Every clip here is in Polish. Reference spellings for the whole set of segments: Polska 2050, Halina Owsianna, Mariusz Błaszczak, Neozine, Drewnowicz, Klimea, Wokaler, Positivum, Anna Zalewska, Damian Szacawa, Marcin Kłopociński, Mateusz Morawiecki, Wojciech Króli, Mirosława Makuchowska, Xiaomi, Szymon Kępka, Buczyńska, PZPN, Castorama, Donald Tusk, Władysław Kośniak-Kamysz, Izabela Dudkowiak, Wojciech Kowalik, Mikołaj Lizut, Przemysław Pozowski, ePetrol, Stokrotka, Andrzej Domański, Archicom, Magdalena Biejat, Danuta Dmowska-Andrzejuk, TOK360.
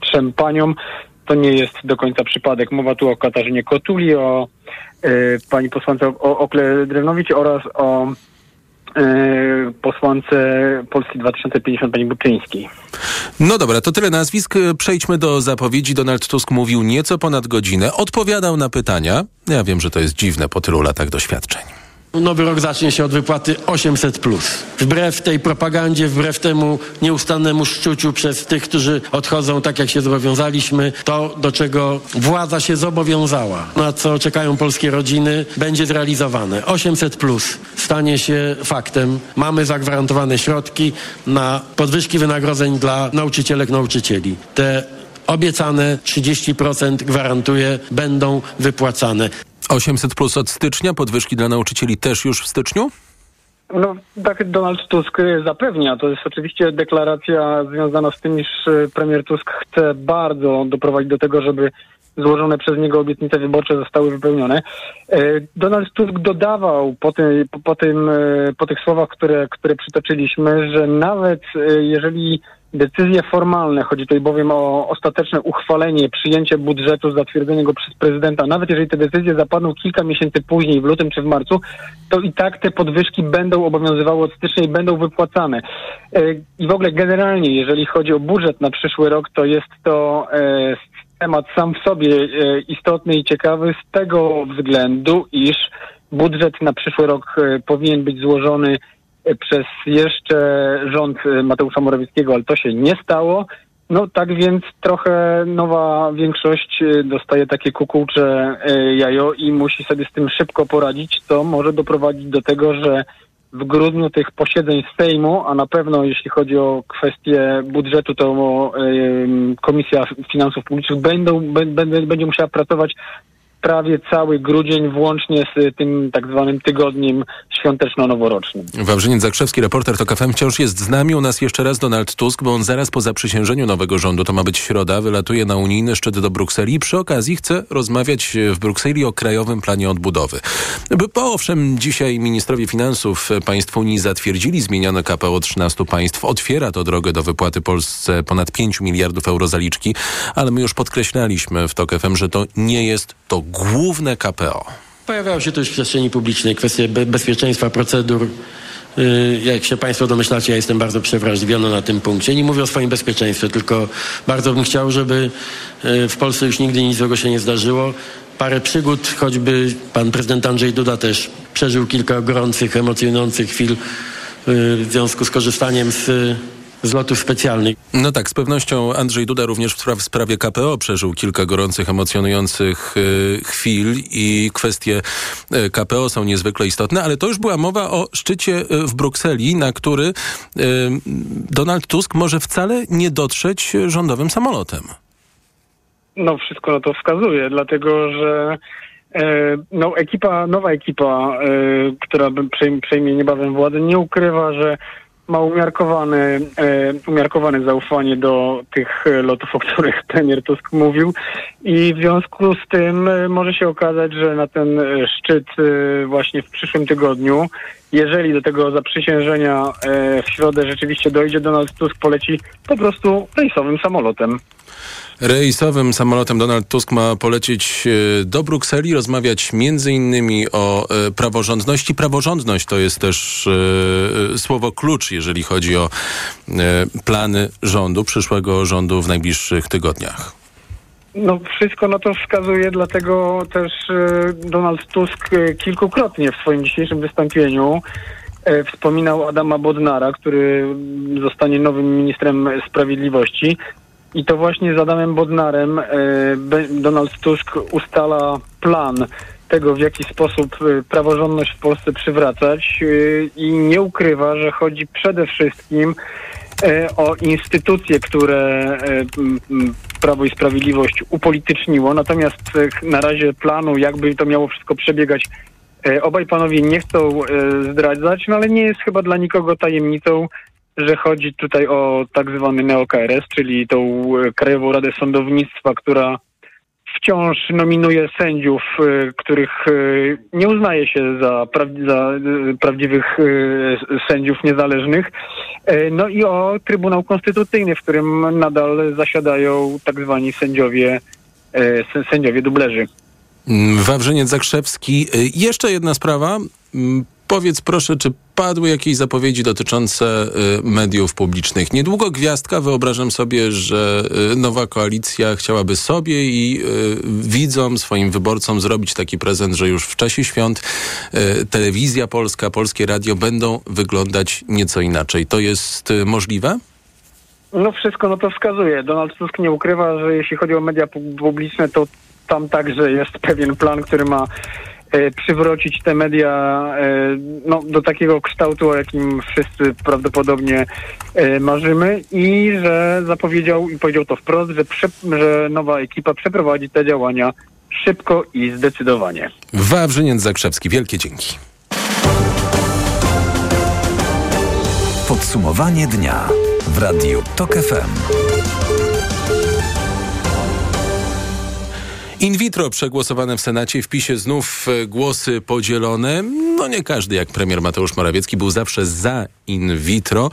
trzem paniom. To nie jest do końca przypadek. Mowa tu o Katarzynie Kotuli, o pani posłance Okle Drewnowicz oraz o posłance Polski 2050 pani Buczyńskiej. No dobra, to tyle nazwisk. Przejdźmy do zapowiedzi. Donald Tusk mówił nieco ponad godzinę. Odpowiadał na pytania. Ja wiem, że to jest dziwne po tylu latach doświadczeń. Nowy rok zacznie się od wypłaty 800+. Wbrew tej propagandzie, wbrew temu nieustannemu szczuciu przez tych, którzy odchodzą tak, jak się zobowiązaliśmy, to, do czego władza się zobowiązała, na co czekają polskie rodziny, będzie zrealizowane. 800+ stanie się faktem. Mamy zagwarantowane środki na podwyżki wynagrodzeń dla nauczycielek, nauczycieli. Te obiecane 30% gwarantuję, będą wypłacane. 800+ od stycznia, podwyżki dla nauczycieli też już w styczniu? No tak Donald Tusk zapewnia. To jest oczywiście deklaracja związana z tym, iż premier Tusk chce bardzo doprowadzić do tego, żeby złożone przez niego obietnice wyborcze zostały wypełnione. Donald Tusk dodawał po tych słowach, które przytoczyliśmy, że nawet jeżeli decyzje formalne, chodzi tutaj bowiem o ostateczne uchwalenie, przyjęcie budżetu, zatwierdzenie go przez prezydenta, nawet jeżeli te decyzje zapadną kilka miesięcy później, w lutym czy w marcu, to i tak te podwyżki będą obowiązywały od stycznia i będą wypłacane. I w ogóle generalnie, jeżeli chodzi o budżet na przyszły rok, to jest to temat sam w sobie istotny i ciekawy z tego względu, iż budżet na przyszły rok powinien być złożony przez jeszcze rząd Mateusza Morawieckiego, ale to się nie stało. No tak więc trochę nowa większość dostaje takie kukułcze jajo i musi sobie z tym szybko poradzić, co może doprowadzić do tego, że w grudniu tych posiedzeń Sejmu, a na pewno jeśli chodzi o kwestię budżetu, to Komisja Finansów Publicznych będzie musiała pracować prawie cały grudzień, włącznie z tym tak zwanym tygodniem świąteczno-noworocznym. Wawrzyniec Zakrzewski, reporter TOK FM, wciąż jest z nami. U nas jeszcze raz Donald Tusk, bo on zaraz po zaprzysiężeniu nowego rządu, to ma być środa, wylatuje na unijny szczyt do Brukseli i przy okazji chce rozmawiać w Brukseli o Krajowym Planie Odbudowy. Bo owszem, dzisiaj ministrowie finansów państw Unii zatwierdzili zmienione KPO 13 państw. Otwiera to drogę do wypłaty Polsce ponad 5 miliardów euro zaliczki, ale my już podkreślaliśmy w TOK FM, że to nie jest to główne KPO. Pojawiały się tu już w przestrzeni publicznej kwestie bezpieczeństwa procedur. Jak się państwo domyślacie, ja jestem bardzo przewrażliwiony na tym punkcie. Nie mówię o swoim bezpieczeństwie, tylko bardzo bym chciał, żeby w Polsce już nigdy nic złego się nie zdarzyło. Parę przygód, choćby pan prezydent Andrzej Duda też przeżył kilka gorących, emocjonujących chwil w związku z korzystaniem z lotów specjalnych. No tak, z pewnością Andrzej Duda również w sprawie KPO przeżył kilka gorących, emocjonujących chwil i kwestie KPO są niezwykle istotne, ale to już była mowa o szczycie w Brukseli, na który Donald Tusk może wcale nie dotrzeć rządowym samolotem. No wszystko na to wskazuje, dlatego że no nowa ekipa, która przejmie niebawem władzę, nie ukrywa, że ma umiarkowane zaufanie do tych lotów, o których premier Tusk mówił i w związku z tym może się okazać, że na ten szczyt właśnie w przyszłym tygodniu, jeżeli do tego zaprzysiężenia w środę rzeczywiście dojdzie, Donald Tusk poleci po prostu rejsowym samolotem. Rejsowym samolotem Donald Tusk ma polecieć do Brukseli, rozmawiać m.in. o praworządności. Praworządność to jest też słowo klucz, jeżeli chodzi o plany rządu, przyszłego rządu w najbliższych tygodniach. No wszystko na to wskazuje, dlatego też Donald Tusk kilkukrotnie w swoim dzisiejszym wystąpieniu wspominał Adama Bodnara, który zostanie nowym ministrem sprawiedliwości. I to właśnie z Adamem Bodnarem Donald Tusk ustala plan tego, w jaki sposób praworządność w Polsce przywracać i nie ukrywa, że chodzi przede wszystkim o instytucje, które Prawo i Sprawiedliwość upolityczniło. Natomiast na razie planu, jakby to miało wszystko przebiegać, obaj panowie nie chcą zdradzać, no ale nie jest chyba dla nikogo tajemnicą, że chodzi tutaj o tak zwany Neo-KRS, czyli tą Krajową Radę Sądownictwa, która wciąż nominuje sędziów, których nie uznaje się za prawdziwych sędziów niezależnych. No i o Trybunał Konstytucyjny, w którym nadal zasiadają tak zwani sędziowie dublerzy. Wawrzyniec Zakrzewski. Jeszcze jedna sprawa. Powiedz proszę, czy padły jakieś zapowiedzi dotyczące mediów publicznych? Niedługo gwiazdka, wyobrażam sobie, że nowa koalicja chciałaby sobie i widzom, swoim wyborcom zrobić taki prezent, że już w czasie świąt telewizja polska, Polskie Radio będą wyglądać nieco inaczej. To jest możliwe? No wszystko na to wskazuje. Donald Tusk nie ukrywa, że jeśli chodzi o media publiczne, to tam także jest pewien plan, który ma przywrócić te media do takiego kształtu, o jakim wszyscy prawdopodobnie marzymy, i że zapowiedział i powiedział to wprost, że nowa ekipa przeprowadzi te działania szybko i zdecydowanie. Wawrzyniec Zakrzewski, wielkie dzięki. Podsumowanie dnia w Radiu TOK FM. In vitro przegłosowane w Senacie, w PiS-ie znów głosy podzielone. No nie każdy, jak premier Mateusz Morawiecki, był zawsze za in vitro.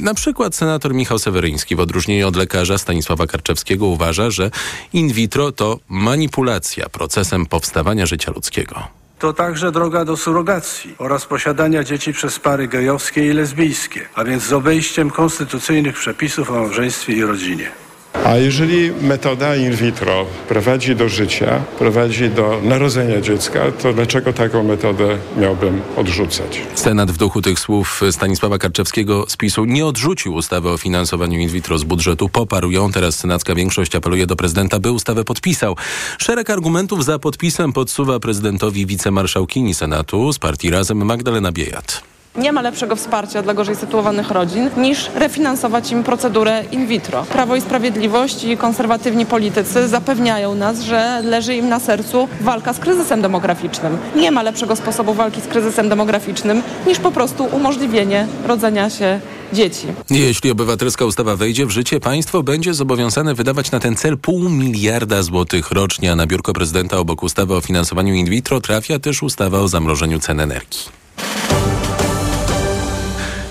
Na przykład senator Michał Seweryński, w odróżnieniu od lekarza Stanisława Karczewskiego, uważa, że in vitro to manipulacja procesem powstawania życia ludzkiego. To także droga do surogacji oraz posiadania dzieci przez pary gejowskie i lesbijskie, a więc z obejściem konstytucyjnych przepisów o małżeństwie i rodzinie. A jeżeli metoda in vitro prowadzi do życia, prowadzi do narodzenia dziecka, to dlaczego taką metodę miałbym odrzucać? Senat w duchu tych słów Stanisława Karczewskiego z PiS-u nie odrzucił ustawy o finansowaniu in vitro z budżetu. Poparł ją. Teraz senacka większość apeluje do prezydenta, by ustawę podpisał. Szereg argumentów za podpisem podsuwa prezydentowi wicemarszałkini Senatu z partii Razem Magdalena Biejat. Nie ma lepszego wsparcia dla gorzej sytuowanych rodzin niż refinansować im procedurę in vitro. Prawo i Sprawiedliwość i konserwatywni politycy zapewniają nas, że leży im na sercu walka z kryzysem demograficznym. Nie ma lepszego sposobu walki z kryzysem demograficznym niż po prostu umożliwienie rodzenia się dzieci. Jeśli obywatelska ustawa wejdzie w życie, państwo będzie zobowiązane wydawać na ten cel 0,5 miliarda złotych rocznie, a na biurko prezydenta obok ustawy o finansowaniu in vitro trafia też ustawa o zamrożeniu cen energii.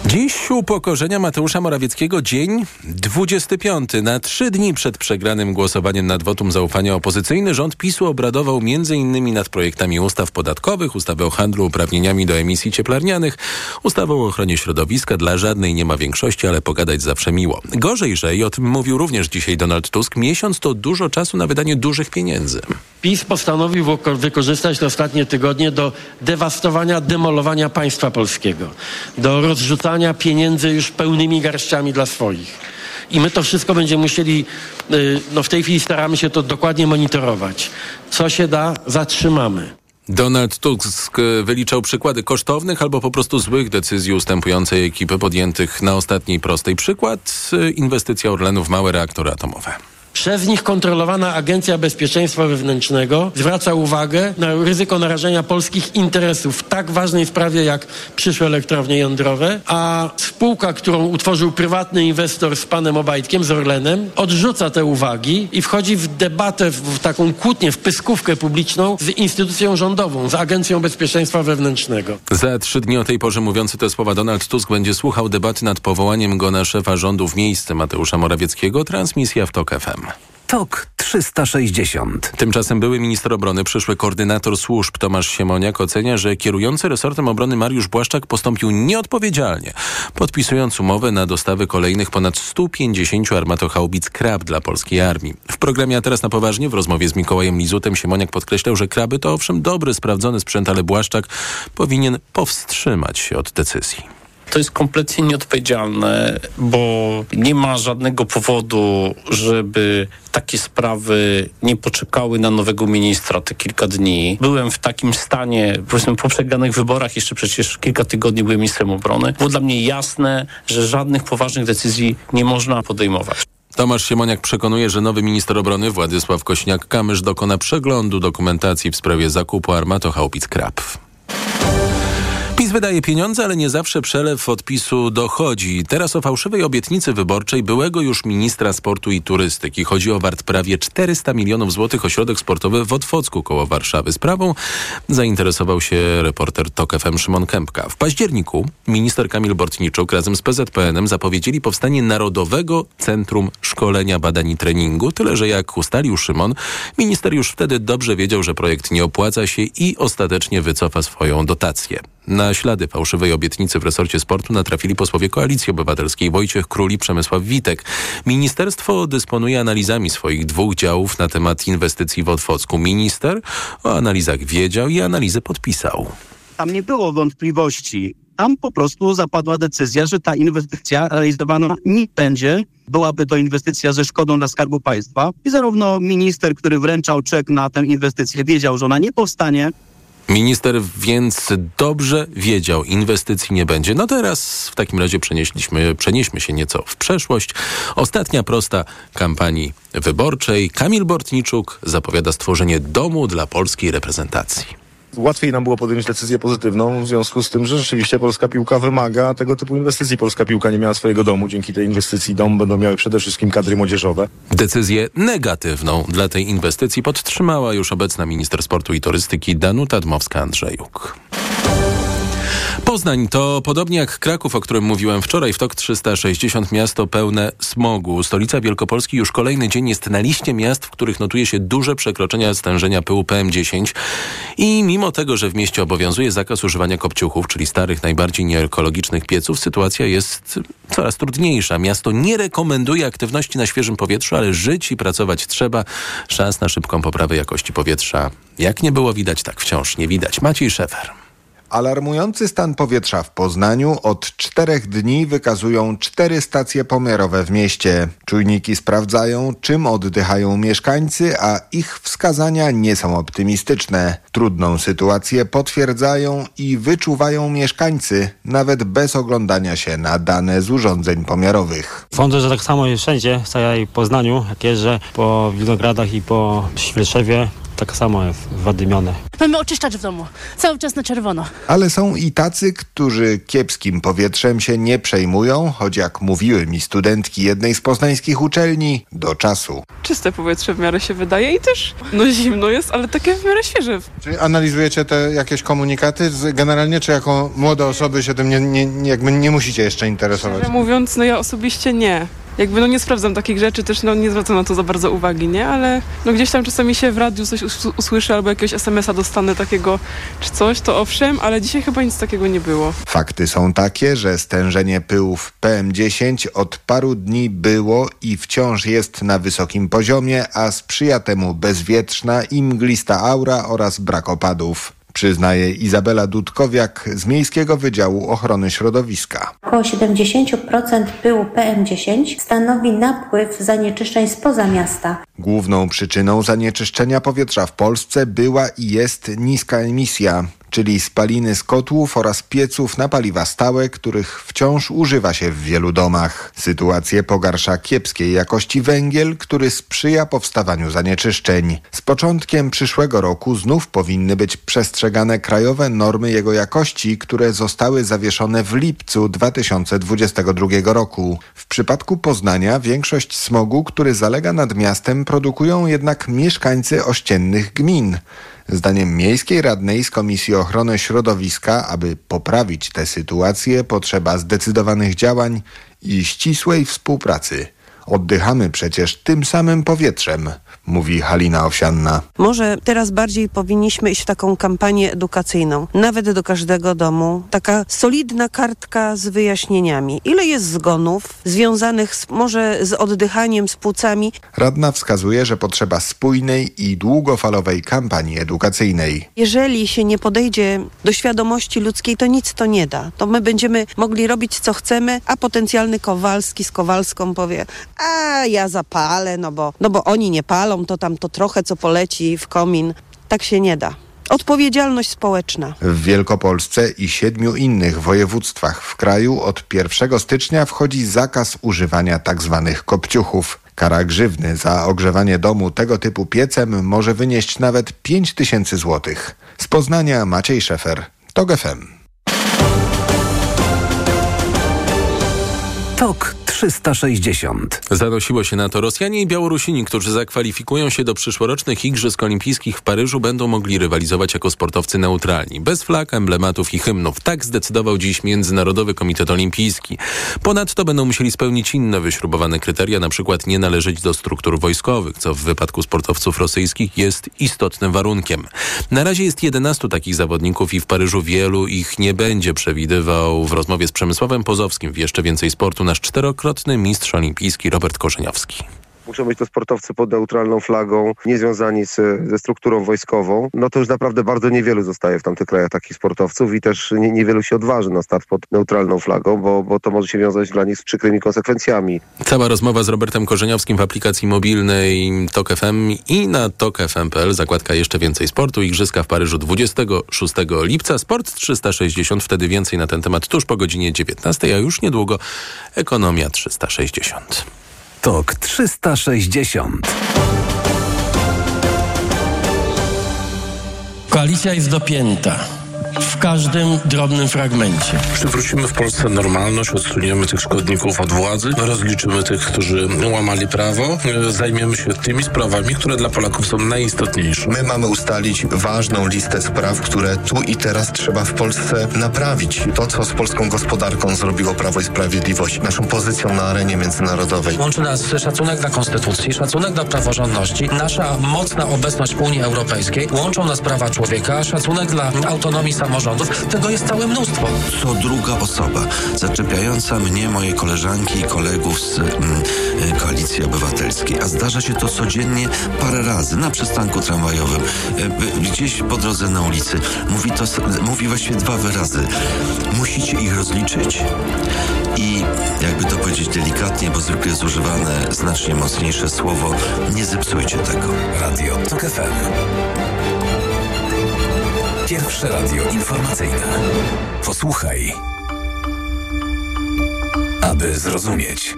Dziś upokorzenia Mateusza Morawieckiego, dzień 25. Na 3 dni przed przegranym głosowaniem nad wotum zaufania opozycyjny rząd PiS-u obradował m.in. nad projektami ustaw podatkowych, ustawy o handlu uprawnieniami do emisji cieplarnianych, ustawy o ochronie środowiska. Dla żadnej nie ma większości, ale pogadać zawsze miło. Gorzej, że, i o tym mówił również dzisiaj Donald Tusk, miesiąc to dużo czasu na wydanie dużych pieniędzy. PiS postanowił wykorzystać te ostatnie tygodnie do dewastowania, demolowania państwa polskiego, do rozrzucania pieniędzy już pełnymi garściami dla swoich. I my to wszystko będziemy musieli, w tej chwili staramy się to dokładnie monitorować. Co się da, zatrzymamy. Donald Tusk wyliczał przykłady kosztownych albo po prostu złych decyzji ustępującej ekipy podjętych na ostatniej prostej. Przykład: inwestycja Orlenu w małe reaktory atomowe. Przez nich kontrolowana Agencja Bezpieczeństwa Wewnętrznego zwraca uwagę na ryzyko narażenia polskich interesów w tak ważnej sprawie jak przyszłe elektrownie jądrowe, a spółka, którą utworzył prywatny inwestor z panem Obajtkiem, z Orlenem, odrzuca te uwagi i wchodzi w debatę, w taką kłótnię, w pyskówkę publiczną z instytucją rządową, z Agencją Bezpieczeństwa Wewnętrznego. Za 3 dni o tej porze mówiący te słowa Donald Tusk będzie słuchał debaty nad powołaniem go na szefa rządu w miejsce Mateusza Morawieckiego. Transmisja w TOK FM. TOK 360. Tymczasem były minister obrony, przyszły koordynator służb Tomasz Siemoniak ocenia, że kierujący resortem obrony Mariusz Błaszczak postąpił nieodpowiedzialnie, podpisując umowę na dostawy kolejnych ponad 150 armatohaubic Krab dla polskiej armii. W programie A Teraz na Poważnie w rozmowie z Mikołajem Lizutem Siemoniak podkreślał, że Kraby to owszem dobry, sprawdzony sprzęt, ale Błaszczak powinien powstrzymać się od decyzji. To jest kompletnie nieodpowiedzialne, bo nie ma żadnego powodu, żeby takie sprawy nie poczekały na nowego ministra te kilka dni. Byłem w takim stanie, powiedzmy, po przegranych wyborach, jeszcze przecież kilka tygodni byłem ministrem obrony. Było dla mnie jasne, że żadnych poważnych decyzji nie można podejmować. Tomasz Siemoniak przekonuje, że nowy minister obrony Władysław Kośniak-Kamysz dokona przeglądu dokumentacji w sprawie zakupu armatohaubic Krab. PiS wydaje pieniądze, ale nie zawsze przelew od PiS-u dochodzi. Teraz o fałszywej obietnicy wyborczej byłego już ministra sportu i turystyki. Chodzi o wart prawie 400 milionów złotych ośrodek sportowy w Otwocku koło Warszawy. Sprawą zainteresował się reporter TOK FM Szymon Kępka. W październiku minister Kamil Bortniczuk razem z PZPN-em zapowiedzieli powstanie Narodowego Centrum Szkolenia, Badań i Treningu. Tyle, że jak ustalił Szymon, minister już wtedy dobrze wiedział, że projekt nie opłaca się i ostatecznie wycofa swoją dotację. Na ślady fałszywej obietnicy w resorcie sportu natrafili posłowie Koalicji Obywatelskiej Wojciech Króli, Przemysław Witek. Ministerstwo dysponuje analizami swoich dwóch działów na temat inwestycji w Otwocku. Minister o analizach wiedział i analizy podpisał. Tam nie było wątpliwości. Tam po prostu zapadła decyzja, że ta inwestycja realizowana nie będzie. Byłaby to inwestycja ze szkodą dla Skarbu Państwa. I zarówno minister, który wręczał czek na tę inwestycję, wiedział, że ona nie powstanie. Minister więc dobrze wiedział, inwestycji nie będzie. No teraz w takim razie przenieśmy się nieco w przeszłość. Ostatnia prosta kampanii wyborczej. Kamil Bortniczuk zapowiada stworzenie domu dla polskiej reprezentacji. Łatwiej nam było podjąć decyzję pozytywną w związku z tym, że rzeczywiście polska piłka wymaga tego typu inwestycji. Polska piłka nie miała swojego domu. Dzięki tej inwestycji dom będą miały przede wszystkim kadry młodzieżowe. Decyzję negatywną dla tej inwestycji podtrzymała już obecna minister sportu i turystyki Danuta Dmowska-Andrzejuk. Poznań to, podobnie jak Kraków, o którym mówiłem wczoraj, w TOK 360 miasto pełne smogu. Stolica Wielkopolski już kolejny dzień jest na liście miast, w których notuje się duże przekroczenia stężenia pyłu PM10. I mimo tego, że w mieście obowiązuje zakaz używania kopciuchów, czyli starych, najbardziej nieekologicznych pieców, sytuacja jest coraz trudniejsza. Miasto nie rekomenduje aktywności na świeżym powietrzu, ale żyć i pracować trzeba. Szans na szybką poprawę jakości powietrza, jak nie było widać, tak wciąż nie widać. Maciej Szefer. Alarmujący stan powietrza w Poznaniu od 4 dni wykazują 4 stacje pomiarowe w mieście. Czujniki sprawdzają, czym oddychają mieszkańcy, a ich wskazania nie są optymistyczne. Trudną sytuację potwierdzają i wyczuwają mieszkańcy, nawet bez oglądania się na dane z urządzeń pomiarowych. Sądzę, że tak samo jest wszędzie, w całej Poznaniu, jak jeżdżę po Wilnogradach i po Śmielszewie. Tak samo jest zadymione. Mamy oczyszczacz w domu. Cały czas na czerwono. Ale są i tacy, którzy kiepskim powietrzem się nie przejmują, choć jak mówiły mi studentki jednej z poznańskich uczelni, do czasu. Czyste powietrze w miarę się wydaje i też zimno jest, ale takie w miarę świeże. Czy analizujecie te jakieś komunikaty? Generalnie, czy jako młode osoby się tym nie musicie jeszcze interesować? Szczerze mówiąc, ja osobiście nie. Nie sprawdzam takich rzeczy, też nie zwracam na to za bardzo uwagi, nie? Ale gdzieś tam czasami się w radiu coś usłyszę albo jakiegoś SMS-a dostanę takiego czy coś, to owszem, ale dzisiaj chyba nic takiego nie było. Fakty są takie, że stężenie pyłów PM10 od paru dni było i wciąż jest na wysokim poziomie, a sprzyja temu bezwietrzna i mglista aura oraz brak opadów. Przyznaje Izabela Dudkowiak z Miejskiego Wydziału Ochrony Środowiska. Około 70% pyłu PM10 stanowi napływ zanieczyszczeń spoza miasta. Główną przyczyną zanieczyszczenia powietrza w Polsce była i jest niska emisja, czyli spaliny z kotłów oraz pieców na paliwa stałe, których wciąż używa się w wielu domach. Sytuację pogarsza kiepskiej jakości węgiel, który sprzyja powstawaniu zanieczyszczeń. Z początkiem przyszłego roku znów powinny być przestrzegane krajowe normy jego jakości, które zostały zawieszone w lipcu 2022 roku. W przypadku Poznania większość smogu, który zalega nad miastem, produkują jednak mieszkańcy ościennych gmin. Zdaniem miejskiej radnej z Komisji Ochrony Środowiska, aby poprawić tę sytuację, potrzeba zdecydowanych działań i ścisłej współpracy. Oddychamy przecież tym samym powietrzem, mówi Halina Owsianna. Może teraz bardziej powinniśmy iść w taką kampanię edukacyjną, nawet do każdego domu. Taka solidna kartka z wyjaśnieniami. Ile jest zgonów związanych z oddychaniem, z płucami? Radna wskazuje, że potrzeba spójnej i długofalowej kampanii edukacyjnej. Jeżeli się nie podejdzie do świadomości ludzkiej, to nic to nie da. To my będziemy mogli robić, co chcemy, a potencjalny Kowalski z Kowalską powie: a ja zapalę, bo oni nie palą, to tam to trochę co poleci w komin. Tak się nie da. Odpowiedzialność społeczna. W Wielkopolsce i 7 innych województwach w kraju od 1 stycznia wchodzi zakaz używania tzw. kopciuchów. Kara grzywny za ogrzewanie domu tego typu piecem może wynieść nawet 5000 zł. Z Poznania Maciej Szefer, TOK FM. TOK 360. Zanosiło się na to. Rosjanie i Białorusini, którzy zakwalifikują się do przyszłorocznych Igrzysk Olimpijskich w Paryżu, będą mogli rywalizować jako sportowcy neutralni, bez flag, emblematów i hymnów. Tak zdecydował dziś Międzynarodowy Komitet Olimpijski. Ponadto będą musieli spełnić inne wyśrubowane kryteria, np. nie należeć do struktur wojskowych, co w wypadku sportowców rosyjskich jest istotnym warunkiem. Na razie jest 11 takich zawodników i w Paryżu wielu ich nie będzie, przewidywał w rozmowie z Przemysławem Pozowskim w Jeszcze Więcej Sportu nasz czterokrotny mistrz olimpijski Robert Korzeniowski. Muszą być to sportowcy pod neutralną flagą, niezwiązani ze strukturą wojskową. No to już naprawdę bardzo niewielu zostaje w tamtych krajach takich sportowców i też niewielu się odważy na start pod neutralną flagą, bo to może się wiązać dla nich z przykrymi konsekwencjami. Cała rozmowa z Robertem Korzeniowskim w aplikacji mobilnej TOK FM i na tokfm.pl. Zakładka Jeszcze Więcej Sportu. Igrzyska w Paryżu 26 lipca. Sport 360. Wtedy więcej na ten temat tuż po godzinie 19, a już niedługo Ekonomia 360. TOK 360. Koalicja jest dopięta w każdym drobnym fragmencie. Przywrócimy w Polsce normalność, odsuniemy tych szkodników od władzy, rozliczymy tych, którzy łamali prawo, zajmiemy się tymi sprawami, które dla Polaków są najistotniejsze. My mamy ustalić ważną listę spraw, które tu i teraz trzeba w Polsce naprawić. To, co z polską gospodarką zrobiło Prawo i Sprawiedliwość, naszą pozycją na arenie międzynarodowej. Łączy nas szacunek dla konstytucji, szacunek dla praworządności, nasza mocna obecność w Unii Europejskiej, łączą nas prawa człowieka, szacunek dla autonomii samorządów. Tego jest całe mnóstwo. Co druga osoba zaczepiająca mnie, moje koleżanki i kolegów z Koalicji Obywatelskiej. A zdarza się to codziennie parę razy na przystanku tramwajowym, gdzieś po drodze na ulicy. Mówi właściwie dwa wyrazy. Musicie ich rozliczyć. I jakby to powiedzieć delikatnie, bo zwykle jest używane znacznie mocniejsze słowo, nie zepsujcie tego. Radio TOK FM. Pierwsze radio informacyjne. Posłuchaj, aby zrozumieć.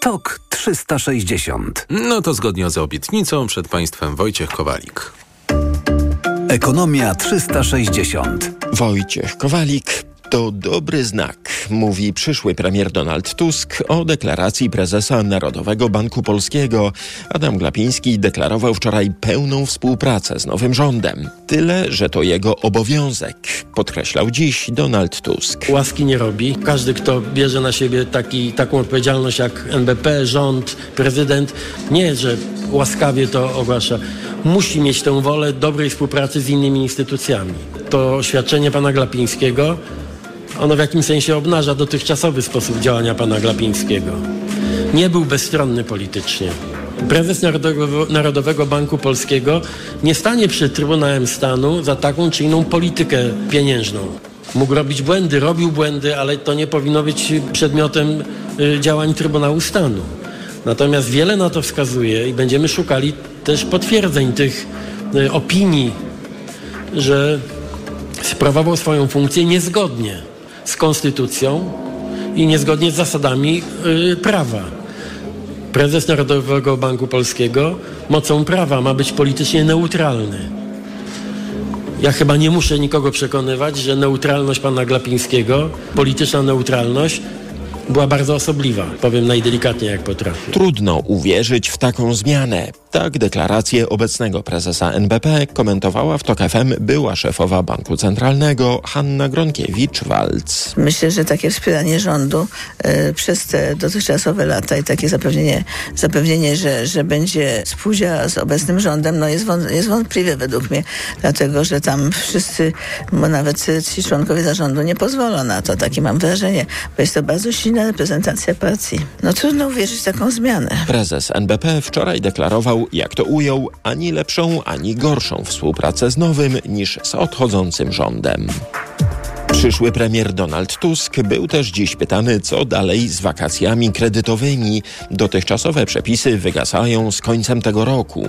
TOK 360. No to zgodnie z obietnicą przed Państwem Wojciech Kowalik. Ekonomia 360. Wojciech Kowalik. To dobry znak, mówi przyszły premier Donald Tusk o deklaracji prezesa Narodowego Banku Polskiego. Adam Glapiński deklarował wczoraj pełną współpracę z nowym rządem. Tyle, że to jego obowiązek, podkreślał dziś Donald Tusk. Łaski nie robi. Każdy, kto bierze na siebie taką odpowiedzialność jak NBP, rząd, prezydent, nie, że łaskawie to ogłasza. Musi mieć tę wolę dobrej współpracy z innymi instytucjami. To oświadczenie pana Glapińskiego, ono w jakimś sensie obnaża dotychczasowy sposób działania pana Glapińskiego. Nie był bezstronny politycznie. Prezes Narodowego Banku Polskiego nie stanie przed Trybunałem Stanu za taką czy inną politykę pieniężną. Mógł robić błędy, robił błędy, ale to nie powinno być przedmiotem działań Trybunału Stanu. Natomiast wiele na to wskazuje i będziemy szukali też potwierdzeń tych opinii, że sprawował swoją funkcję niezgodnie z konstytucją i niezgodnie z zasadami prawa. Prezes Narodowego Banku Polskiego mocą prawa ma być politycznie neutralny. Ja chyba nie muszę nikogo przekonywać, że neutralność pana Glapińskiego, polityczna neutralność, była bardzo osobliwa, powiem najdelikatniej jak potrafię. Trudno uwierzyć w taką zmianę. Tak deklarację obecnego prezesa NBP komentowała w TOK FM była szefowa Banku Centralnego Hanna Gronkiewicz-Waltz. Myślę, że takie wspieranie rządu przez te dotychczasowe lata i takie zapewnienie że będzie współdziałał z obecnym rządem, no jest wątpliwe według mnie, dlatego że tam wszyscy, bo nawet ci członkowie zarządu nie pozwolą na to, takie mam wrażenie, bo jest to bardzo silna reprezentacja partii. No trudno uwierzyć w taką zmianę. Prezes NBP wczoraj deklarował, jak to ujął, ani lepszą, ani gorszą współpracę z nowym niż z odchodzącym rządem. Przyszły premier Donald Tusk był też dziś pytany, co dalej z wakacjami kredytowymi. Dotychczasowe przepisy wygasają z końcem tego roku.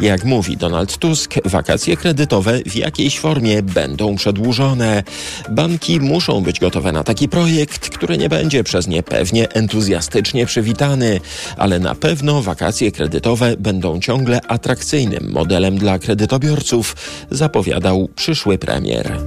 Jak mówi Donald Tusk, wakacje kredytowe w jakiejś formie będą przedłużone. Banki muszą być gotowe na taki projekt, który nie będzie przez nie pewnie entuzjastycznie przywitany, ale na pewno wakacje kredytowe będą ciągle atrakcyjnym modelem dla kredytobiorców, zapowiadał przyszły premier.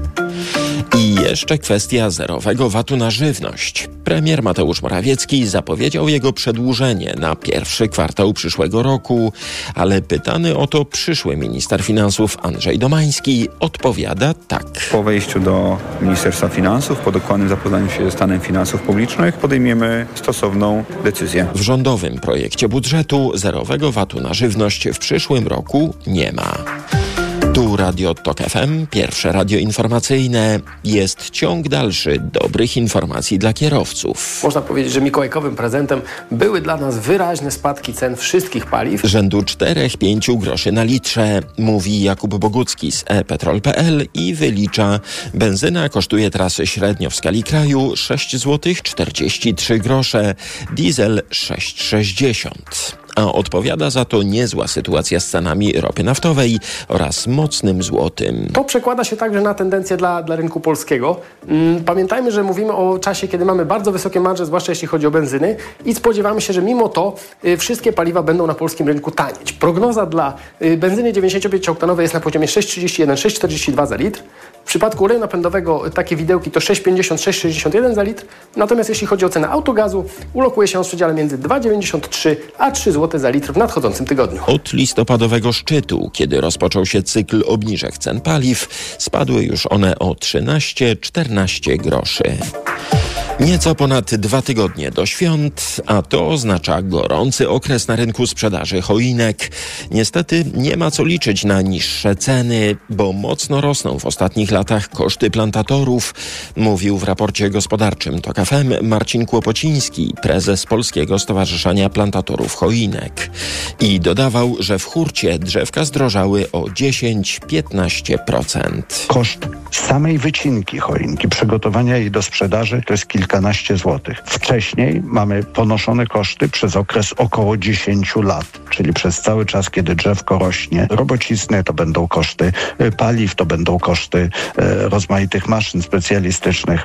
I jeszcze kwestia zerowego VAT-u na żywność. Premier Mateusz Morawiecki zapowiedział jego przedłużenie na pierwszy kwartał przyszłego roku, ale pytany o to przyszły minister finansów Andrzej Domański odpowiada tak. Po wejściu do Ministerstwa Finansów, po dokładnym zapoznaniu się ze stanem finansów publicznych, podejmiemy stosowną decyzję. W rządowym projekcie budżetu zerowego VAT-u na żywność w przyszłym roku nie ma. Tu Radio TOK FM, pierwsze radio informacyjne. Jest ciąg dalszy dobrych informacji dla kierowców. Można powiedzieć, że mikołajkowym prezentem były dla nas wyraźne spadki cen wszystkich paliw. Rzędu 4-5 groszy na litrze, mówi Jakub Bogucki z ePetrol.pl i wylicza. Benzyna kosztuje teraz średnio w skali kraju 6,43 zł, diesel 6,60 zł. A odpowiada za to niezła sytuacja z cenami ropy naftowej oraz mocnym złotym. To przekłada się także na tendencję dla rynku polskiego. Pamiętajmy, że mówimy o czasie, kiedy mamy bardzo wysokie marże, zwłaszcza jeśli chodzi o benzyny, i spodziewamy się, że mimo to wszystkie paliwa będą na polskim rynku tanieć. Prognoza dla benzyny 95-oktanowej jest na poziomie 6,31-6,42 za litr. W przypadku oleju napędowego takie widełki to 6,50-6,61 za litr. Natomiast jeśli chodzi o cenę autogazu, ulokuje się on w przedziale między 2,93 a 3 zł za litr w nadchodzącym tygodniu. Od listopadowego szczytu, kiedy rozpoczął się cykl obniżek cen paliw, spadły już one o 13-14 groszy. Nieco ponad 2 tygodnie do świąt, a to oznacza gorący okres na rynku sprzedaży choinek. Niestety nie ma co liczyć na niższe ceny, bo mocno rosną w ostatnich latach koszty plantatorów, mówił w raporcie gospodarczym TOK FM Marcin Kłopociński, prezes Polskiego Stowarzyszenia Plantatorów Choinek. I dodawał, że w hurcie drzewka zdrożały o 10-15%. Koszt samej wycinki choinki, przygotowania jej do sprzedaży to jest kilkanaście złotych. Wcześniej mamy ponoszone koszty przez okres około 10 lat, czyli przez cały czas, kiedy drzewko rośnie. Robocizny to będą koszty paliw, to będą koszty rozmaitych maszyn specjalistycznych,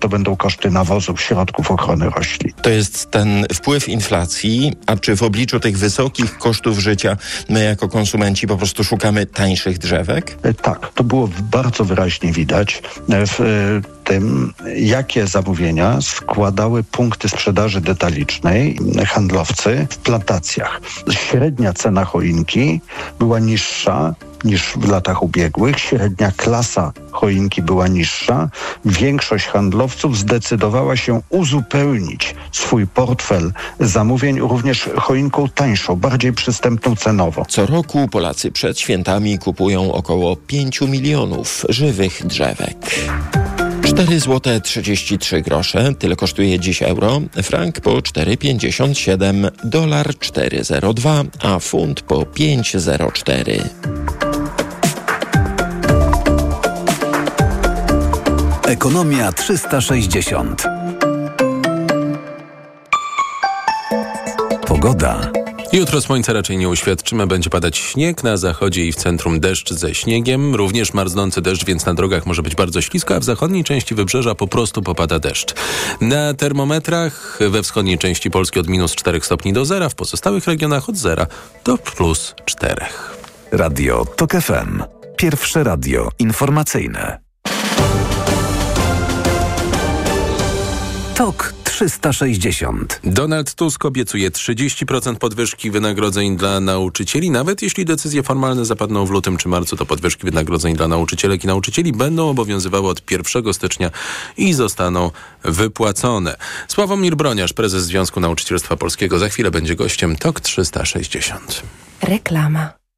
to będą koszty nawozów, środków ochrony roślin. To jest ten wpływ inflacji, a czy w obliczu tych wysokich kosztów życia my jako konsumenci po prostu szukamy tańszych drzewek? Tak, to było bardzo wyraźnie widać w tym, jakie zamówienia składały punkty sprzedaży detalicznej, handlowcy w plantacjach. Średnia cena choinki była niższa niż w latach ubiegłych, średnia klasa choinki była niższa. Większość handlowców zdecydowała się uzupełnić swój portfel zamówień również choinką tańszą, bardziej przystępną cenowo. Co roku Polacy przed świętami kupują około 5 milionów żywych drzewek. 4,33 zł, tyle kosztuje dziś euro, frank po 4,57, dolar 4,02, a funt po 5,04. Ekonomia 360. Pogoda. Jutro słońce raczej nie uświadczymy, będzie padać śnieg, na zachodzie i w centrum deszcz ze śniegiem, również marznący deszcz, więc na drogach może być bardzo ślisko, a w zachodniej części wybrzeża po prostu popada deszcz. Na termometrach we wschodniej części Polski od -4 stopni do zera, w pozostałych regionach od 0 do +4. Radio TOK FM. Pierwsze radio informacyjne. TOK 360. Donald Tusk obiecuje 30% podwyżki wynagrodzeń dla nauczycieli. Nawet jeśli decyzje formalne zapadną w lutym czy marcu, to podwyżki wynagrodzeń dla nauczycielek i nauczycieli będą obowiązywały od 1 stycznia i zostaną wypłacone. Sławomir Broniarz, prezes Związku Nauczycielstwa Polskiego, za chwilę będzie gościem TOK 360. Reklama.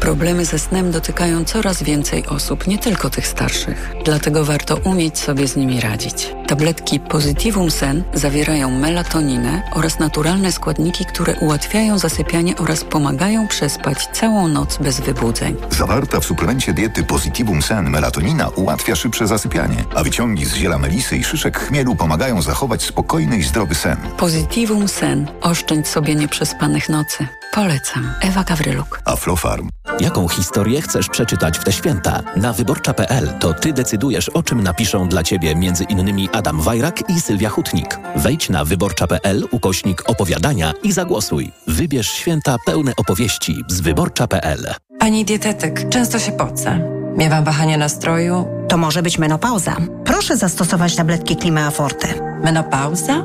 Problemy ze snem dotykają coraz więcej osób, nie tylko tych starszych. Dlatego warto umieć sobie z nimi radzić. Tabletki Positivum Sen zawierają melatoninę oraz naturalne składniki, które ułatwiają zasypianie oraz pomagają przespać całą noc bez wybudzeń. Zawarta w suplemencie diety Positivum Sen melatonina ułatwia szybsze zasypianie, a wyciągi z ziela melisy i szyszek chmielu pomagają zachować spokojny i zdrowy sen. Positivum Sen. Oszczędź sobie nieprzespanych nocy. Polecam. Ewa Gawryluk. Aflofarm. Jaką historię chcesz przeczytać w te święta? Na wyborcza.pl to Ty decydujesz, o czym napiszą dla Ciebie m.in. Adam Wajrak i Sylwia Hutnik. Wejdź na wyborcza.pl/opowiadania i zagłosuj. Wybierz święta pełne opowieści z wyborcza.pl. Pani dietetyk, często się poce. Miewam wahania nastroju. To może być menopauza. Proszę zastosować tabletki Klimea Forte. Menopauza?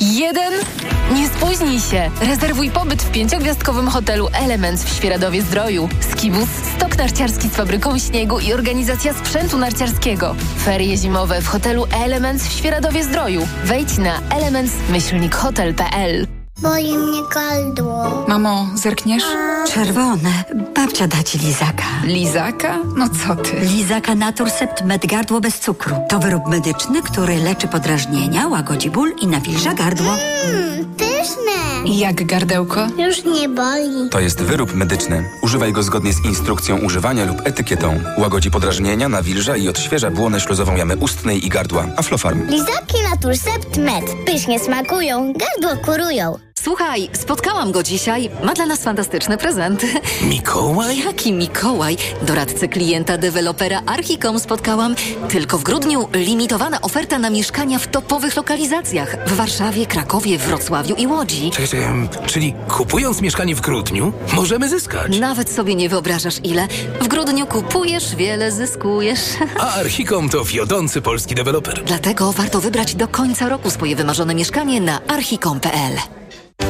1. Nie spóźnij się! Rezerwuj pobyt w 5-gwiazdkowym hotelu Elements w Świeradowie-Zdroju. Skibus, stok narciarski z fabryką śniegu i organizacja sprzętu narciarskiego. Ferie zimowe w hotelu Elements w Świeradowie-Zdroju. Wejdź na elements-hotel.pl. Boli mnie gardło. Mamo, zerkniesz? Czerwone. Babcia da ci lizaka. Lizaka? No co ty? Lizaka Naturcept Med Gardło bez cukru. To wyrób medyczny, który leczy podrażnienia, łagodzi ból i nawilża gardło. Pyszne! Jak gardełko? Już nie boli. To jest wyrób medyczny. Używaj go zgodnie z instrukcją używania lub etykietą. Łagodzi podrażnienia, nawilża i odświeża błonę śluzową jamy ustnej i gardła. Aflofarm. Lizaki Naturcept Med. Pysznie smakują, gardło kurują. Słuchaj, spotkałam go dzisiaj. Ma dla nas fantastyczne prezenty. Mikołaj? Jaki Mikołaj? Doradcę klienta, dewelopera Archicom spotkałam. Tylko w grudniu limitowana oferta na mieszkania w topowych lokalizacjach. W Warszawie, Krakowie, Wrocławiu i Łodzi. Czyli kupując mieszkanie w grudniu, możemy zyskać? Nawet sobie nie wyobrażasz ile. W grudniu kupujesz, wiele zyskujesz. A Archicom to wiodący polski deweloper. Dlatego warto wybrać do końca roku swoje wymarzone mieszkanie na archicom.pl.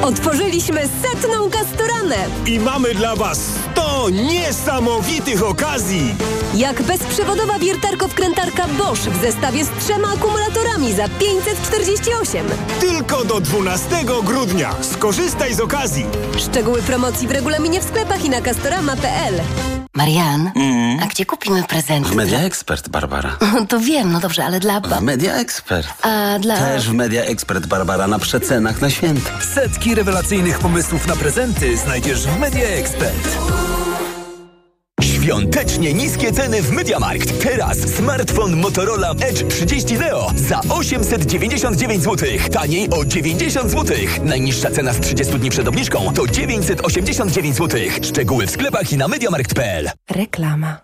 Otworzyliśmy 100. Castoranę i mamy dla Was 100 niesamowitych okazji! Jak bezprzewodowa wiertarko-wkrętarka Bosch w zestawie z 3 akumulatorami za 548. Tylko do 12 grudnia. Skorzystaj z okazji. Szczegóły promocji w regulaminie w sklepach i na castorama.pl. Marian, a gdzie kupimy prezenty? W Media Expert, Barbara. To wiem, no dobrze, ale dla... W Media Expert. A dla... Też w Media Expert, Barbara, na przecenach na święta. Setki rewelacyjnych pomysłów na prezenty znajdziesz w Media Expert. Świątecznie niskie ceny w MediaMarkt. Teraz smartfon Motorola Edge 30 Neo za 899 zł. Taniej o 90 zł. Najniższa cena z 30 dni przed obniżką to 989 zł. Szczegóły w sklepach i na MediaMarkt.pl. Reklama.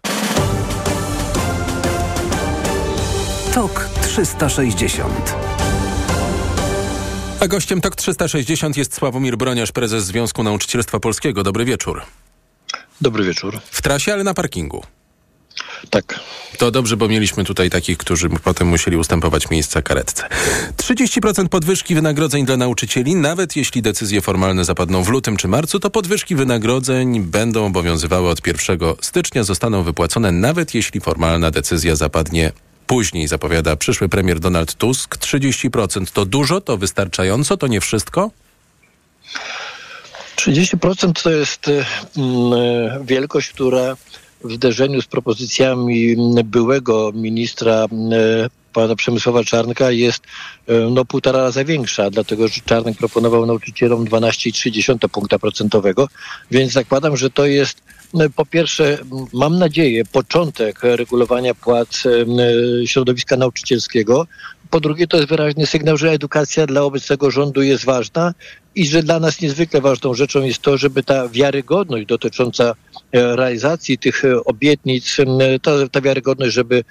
TOK 360. A gościem TOK 360 jest Sławomir Broniarz, prezes Związku Nauczycielstwa Polskiego. Dobry wieczór. Dobry wieczór. W trasie, ale na parkingu. Tak. To dobrze, bo mieliśmy tutaj takich, którzy potem musieli ustępować miejsca karetce. 30% podwyżki wynagrodzeń dla nauczycieli. Nawet jeśli decyzje formalne zapadną w lutym czy marcu, to podwyżki wynagrodzeń będą obowiązywały od 1 stycznia. Zostaną wypłacone, nawet jeśli formalna decyzja zapadnie później, zapowiada przyszły premier Donald Tusk. 30% to dużo, to wystarczająco, to nie wszystko? 30% to jest wielkość, która w zderzeniu z propozycjami byłego ministra pana Przemysława Czarnka jest półtora raza większa, dlatego że Czarnek proponował nauczycielom 12,3 punkta procentowego, więc zakładam, że to jest po pierwsze, mam nadzieję, początek regulowania płac środowiska nauczycielskiego. Po drugie, to jest wyraźny sygnał, że edukacja dla obecnego rządu jest ważna i że dla nas niezwykle ważną rzeczą jest to, żeby ta wiarygodność dotycząca realizacji tych obietnic, ta wiarygodność, żeby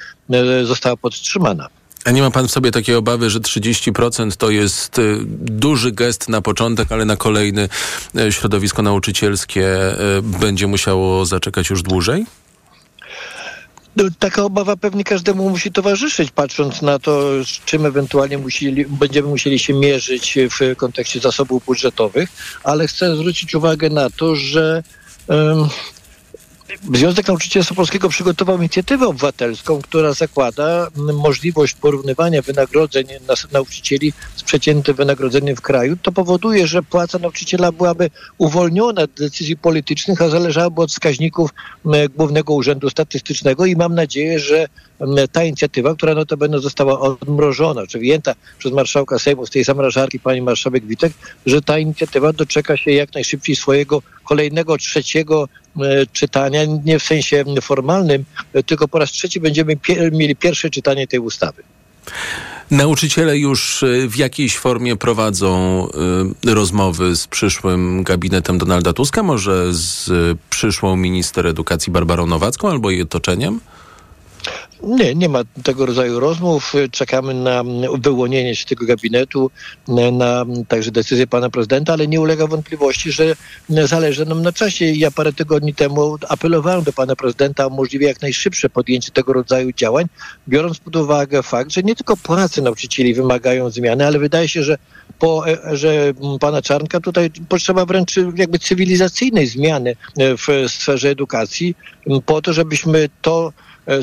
została podtrzymana. A nie ma pan w sobie takiej obawy, że 30% to jest duży gest na początek, ale na kolejny środowisko nauczycielskie będzie musiało zaczekać już dłużej? Taka obawa pewnie każdemu musi towarzyszyć, patrząc na to, z czym ewentualnie będziemy musieli się mierzyć w kontekście zasobów budżetowych, ale chcę zwrócić uwagę na to, że Związek Nauczycielstwa Polskiego przygotował inicjatywę obywatelską, która zakłada możliwość porównywania wynagrodzeń nauczycieli z przeciętnym wynagrodzeniem w kraju. To powoduje, że płaca nauczyciela byłaby uwolniona od decyzji politycznych, a zależałaby od wskaźników Głównego Urzędu Statystycznego i mam nadzieję, że ta inicjatywa, która notabene została odmrożona, czy wyjęta przez marszałka Sejmu z tej zamrażarki, pani marszałek Witek, że ta inicjatywa doczeka się jak najszybciej swojego kolejnego, trzeciego czytania, nie w sensie formalnym, tylko po raz trzeci będziemy mieli pierwsze czytanie tej ustawy. Nauczyciele już w jakiejś formie prowadzą rozmowy z przyszłym gabinetem Donalda Tuska, może z przyszłą minister edukacji Barbarą Nowacką albo jej otoczeniem? Nie ma tego rodzaju rozmów. Czekamy na wyłonienie się tego gabinetu, na także decyzję pana prezydenta, ale nie ulega wątpliwości, że zależy nam na czasie. Ja parę tygodni temu apelowałem do pana prezydenta o możliwie jak najszybsze podjęcie tego rodzaju działań, biorąc pod uwagę fakt, że nie tylko płace nauczycieli wymagają zmiany, ale wydaje się, że pana Czarnka tutaj potrzeba wręcz jakby cywilizacyjnej zmiany w sferze edukacji po to, żebyśmy to,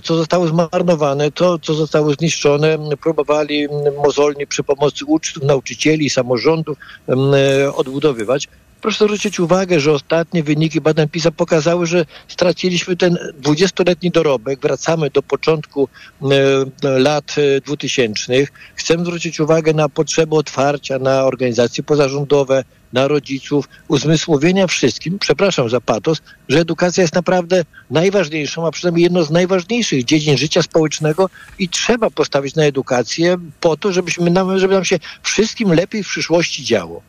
co zostało zmarnowane, to, co zostało zniszczone, próbowali mozolnie przy pomocy uczniów, nauczycieli, samorządów odbudowywać. Proszę zwrócić uwagę, że ostatnie wyniki badań PISA pokazały, że straciliśmy ten 20-letni dorobek. Wracamy do początku lat 2000. Chcę zwrócić uwagę na potrzebę otwarcia na organizacje pozarządowe, na rodziców, uzmysłowienia wszystkim, przepraszam za patos, że edukacja jest naprawdę najważniejszą, a przynajmniej jedną z najważniejszych dziedzin życia społecznego i trzeba postawić na edukację po to, żeby nam się wszystkim lepiej w przyszłości działo.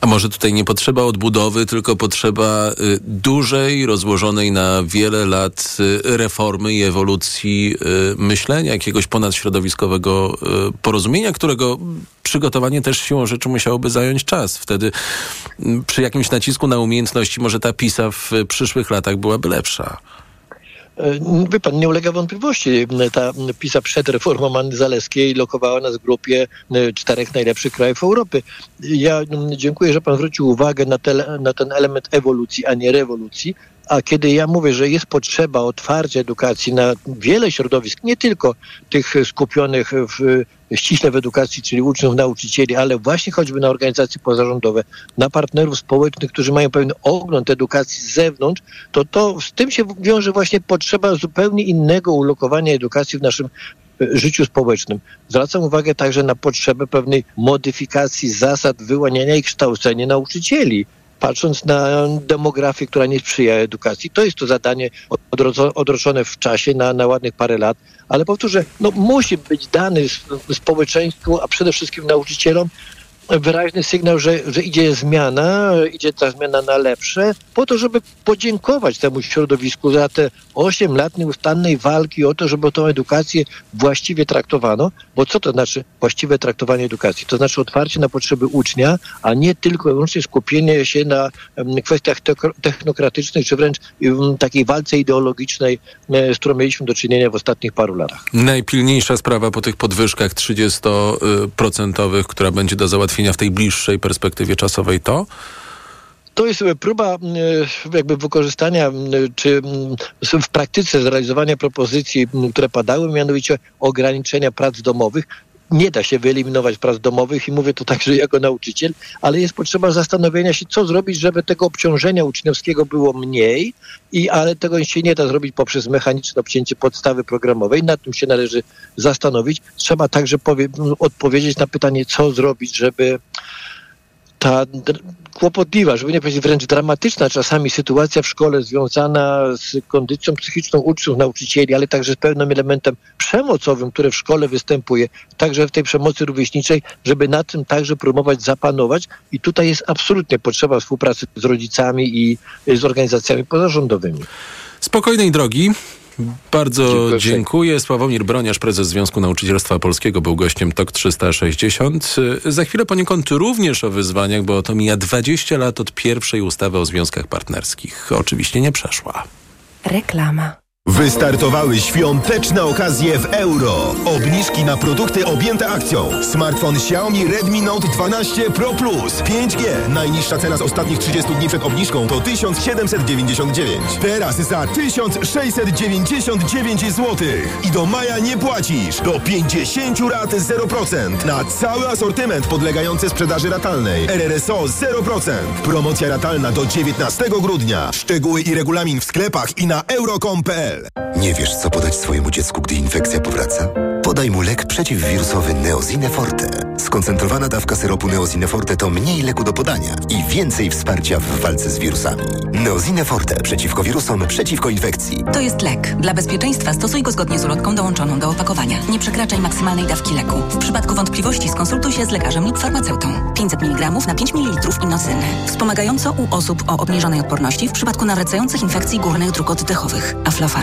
A może tutaj nie potrzeba odbudowy, tylko potrzeba dużej, rozłożonej na wiele lat reformy i ewolucji myślenia, jakiegoś ponadśrodowiskowego porozumienia, którego przygotowanie też siłą rzeczy musiałoby zająć czas. Wtedy przy jakimś nacisku na umiejętności może ta PISA w przyszłych latach byłaby lepsza. Wie pan, nie ulega wątpliwości. Ta PISA przed reformą Anny Zalewskiej lokowała nas w grupie 4 najlepszych krajów Europy. Ja dziękuję, że pan zwrócił uwagę na ten element ewolucji, a nie rewolucji. A kiedy ja mówię, że jest potrzeba otwarcia edukacji na wiele środowisk, nie tylko tych skupionych ściśle w edukacji, czyli uczniów, nauczycieli, ale właśnie choćby na organizacje pozarządowe, na partnerów społecznych, którzy mają pewien ogląd edukacji z zewnątrz, to z tym się wiąże właśnie potrzeba zupełnie innego ulokowania edukacji w naszym życiu społecznym. Zwracam uwagę także na potrzebę pewnej modyfikacji zasad wyłaniania i kształcenia nauczycieli, patrząc na demografię, która nie sprzyja edukacji. To jest to zadanie odroczone w czasie na ładnych parę lat, ale powtórzę, musi być dany społeczeństwu, a przede wszystkim nauczycielom, wyraźny sygnał, że idzie ta zmiana na lepsze, po to, żeby podziękować temu środowisku za te 8 lat nieustannej walki o to, żeby tą edukację właściwie traktowano, bo co to znaczy właściwe traktowanie edukacji? To znaczy otwarcie na potrzeby ucznia, a nie tylko i wyłącznie skupienie się na kwestiach technokratycznych, czy wręcz takiej walce ideologicznej, z którą mieliśmy do czynienia w ostatnich paru latach. Najpilniejsza sprawa po tych podwyżkach 30%, która będzie do załatwienia w tej bliższej perspektywie czasowej to jest próba jakby wykorzystania, czy w praktyce zrealizowania propozycji, które padały, mianowicie ograniczenia prac domowych. Nie da się wyeliminować prac domowych i mówię to także jako nauczyciel, ale jest potrzeba zastanowienia się, co zrobić, żeby tego obciążenia uczniowskiego było mniej, ale tego się nie da zrobić poprzez mechaniczne obcięcie podstawy programowej. Nad tym się należy zastanowić. Trzeba także odpowiedzieć na pytanie, co zrobić, żeby ta kłopotliwa, żeby nie powiedzieć wręcz dramatyczna czasami sytuacja w szkole związana z kondycją psychiczną uczniów, nauczycieli, ale także z pewnym elementem przemocowym, który w szkole występuje, także w tej przemocy rówieśniczej, żeby na tym także próbować zapanować i tutaj jest absolutnie potrzeba współpracy z rodzicami i z organizacjami pozarządowymi. Spokojnej drogi. Bardzo dziękuję. Sławomir Broniarz, prezes Związku Nauczycielstwa Polskiego, był gościem TOK 360. Za chwilę poniekąd również o wyzwaniach, bo to mija 20 lat od pierwszej ustawy o związkach partnerskich. Oczywiście nie przeszła. Reklama. Wystartowały świąteczne okazje w Euro. Obniżki na produkty objęte akcją. Smartfon Xiaomi Redmi Note 12 Pro Plus 5G. Najniższa cena z ostatnich 30 dni przed obniżką to 1799. Teraz za 1699 zł. I do maja nie płacisz. Do 50 rat 0%. Na cały asortyment podlegający sprzedaży ratalnej. RRSO 0%. Promocja ratalna do 19 grudnia. Szczegóły i regulamin w sklepach i na euro.com.pl. Nie wiesz, co podać swojemu dziecku, gdy infekcja powraca? Podaj mu lek przeciwwirusowy Neozine Forte. Skoncentrowana dawka syropu Neozine Forte to mniej leku do podania i więcej wsparcia w walce z wirusami. Neozine Forte. Przeciwko wirusom, przeciwko infekcji. To jest lek. Dla bezpieczeństwa stosuj go zgodnie z ulotką dołączoną do opakowania. Nie przekraczaj maksymalnej dawki leku. W przypadku wątpliwości skonsultuj się z lekarzem lub farmaceutą. 500 mg na 5 ml inocyny. Wspomagająco u osób o obniżonej odporności w przypadku nawracających infekcji górnych dróg oddechowych. Aflofarm.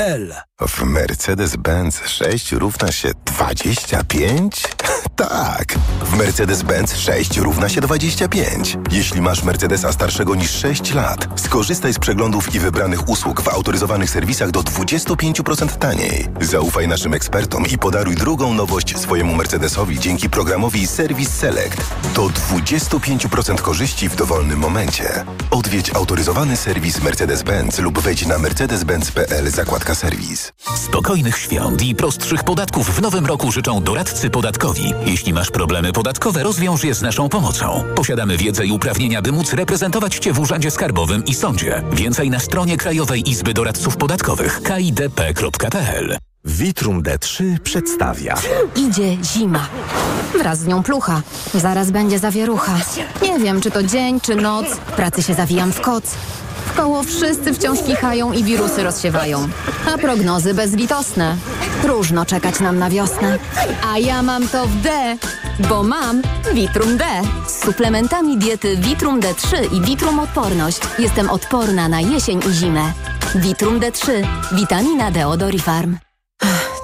W Mercedes-Benz 6 równa się 25? Tak, w Mercedes-Benz 6 równa się 25. Jeśli masz Mercedesa starszego niż 6 lat, skorzystaj z przeglądów i wybranych usług w autoryzowanych serwisach do 25% taniej. Zaufaj naszym ekspertom i podaruj drugą nowość swojemu Mercedesowi dzięki programowi Service Select. Do 25% korzyści w dowolnym momencie. Odwiedź autoryzowany serwis Mercedes-Benz lub wejdź na mercedes-benz.pl /serwis. Spokojnych świąt i prostszych podatków w nowym roku życzą doradcy podatkowi. Jeśli masz problemy podatkowe, rozwiąż je z naszą pomocą. Posiadamy wiedzę i uprawnienia, by móc reprezentować Cię w Urzędzie Skarbowym i Sądzie. Więcej na stronie Krajowej Izby Doradców Podatkowych kidp.pl. Vitrum D3 przedstawia. Idzie zima. Wraz z nią plucha. Zaraz będzie zawierucha. Nie wiem, czy to dzień, czy noc. Pracy się zawijam w koc. W koło wszyscy wciąż kichają i wirusy rozsiewają. A prognozy bezlitosne. Próżno czekać nam na wiosnę. A ja mam to w D, bo mam Vitrum D. Z suplementami diety Vitrum D3 i Vitrum Odporność jestem odporna na jesień i zimę. Vitrum D3. Witamina D od Orifarm.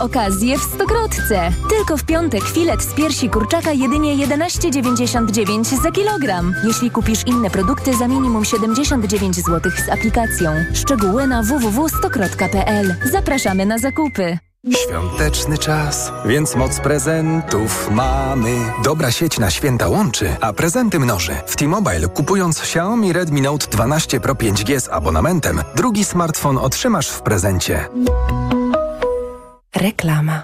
okazję w Stokrotce. Tylko w piątek filet z piersi kurczaka jedynie 11,99 za kilogram. Jeśli kupisz inne produkty za minimum 79 zł z aplikacją. Szczegóły na www.stokrotka.pl. Zapraszamy na zakupy. Świąteczny czas, więc moc prezentów mamy. Dobra sieć na święta łączy, a prezenty mnoży. W T-Mobile kupując Xiaomi Redmi Note 12 Pro 5G z abonamentem, drugi smartfon otrzymasz w prezencie. Reklama.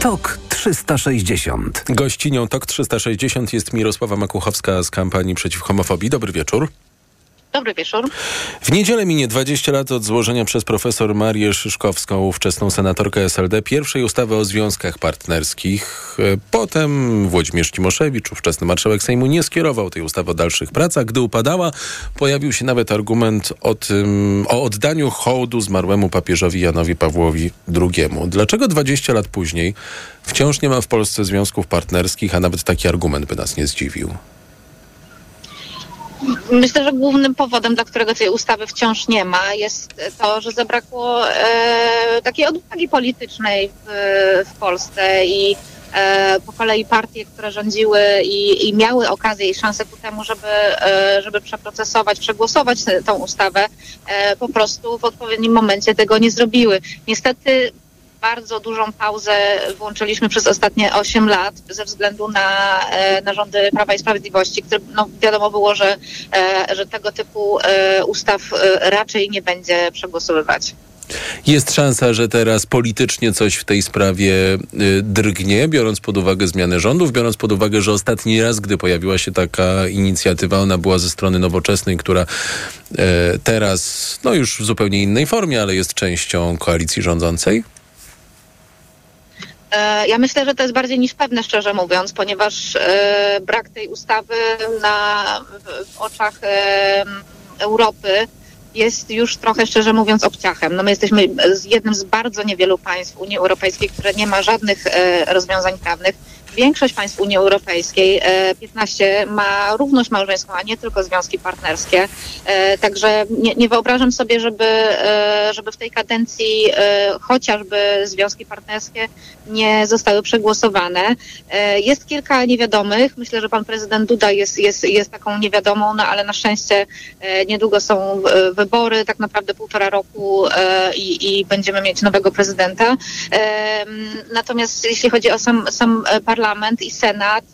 Tok 360. Gościnią Tok 360 jest Mirosława Makuchowska z kampanii przeciw homofobii. Dobry wieczór. Dobry wieczór. W niedzielę minie 20 lat od złożenia przez profesor Marię Szyszkowską, ówczesną senatorkę SLD, pierwszej ustawy o związkach partnerskich. Potem Włodzimierz Cimoszewicz, ówczesny marszałek Sejmu, nie skierował tej ustawy o dalszych pracach. Gdy upadała, pojawił się nawet argument o oddaniu hołdu zmarłemu papieżowi Janowi Pawłowi II. Dlaczego 20 lat później wciąż nie ma w Polsce związków partnerskich, a nawet taki argument by nas nie zdziwił? Myślę, że głównym powodem, dla którego tej ustawy wciąż nie ma, jest to, że zabrakło takiej odwagi politycznej w Polsce i po kolei partie, które rządziły i miały okazję i szansę ku temu, żeby przeprocesować, przegłosować tą ustawę, po prostu w odpowiednim momencie tego nie zrobiły. Niestety bardzo dużą pauzę włączyliśmy przez ostatnie 8 lat ze względu na rządy Prawa i Sprawiedliwości, które no, wiadomo było, że tego typu ustaw raczej nie będzie przegłosowywać. Jest szansa, że teraz politycznie coś w tej sprawie drgnie, biorąc pod uwagę zmianę rządów, biorąc pod uwagę, że ostatni raz, gdy pojawiła się taka inicjatywa, ona była ze strony Nowoczesnej, która teraz, no już w zupełnie innej formie, ale jest częścią koalicji rządzącej? Ja myślę, że to jest bardziej niż pewne, szczerze mówiąc, ponieważ brak tej ustawy w oczach Europy jest już trochę, szczerze mówiąc, obciachem. No my jesteśmy jednym z bardzo niewielu państw Unii Europejskiej, które nie ma żadnych rozwiązań prawnych. Większość państw Unii Europejskiej, 15, ma równość małżeńską, a nie tylko związki partnerskie. Także nie wyobrażam sobie, żeby w tej kadencji chociażby związki partnerskie nie zostały przegłosowane. Jest kilka niewiadomych. Myślę, że pan prezydent Duda jest taką niewiadomą, no ale na szczęście niedługo są wybory, tak naprawdę 1,5 roku i będziemy mieć nowego prezydenta. Natomiast jeśli chodzi o sam Parlament i Senat,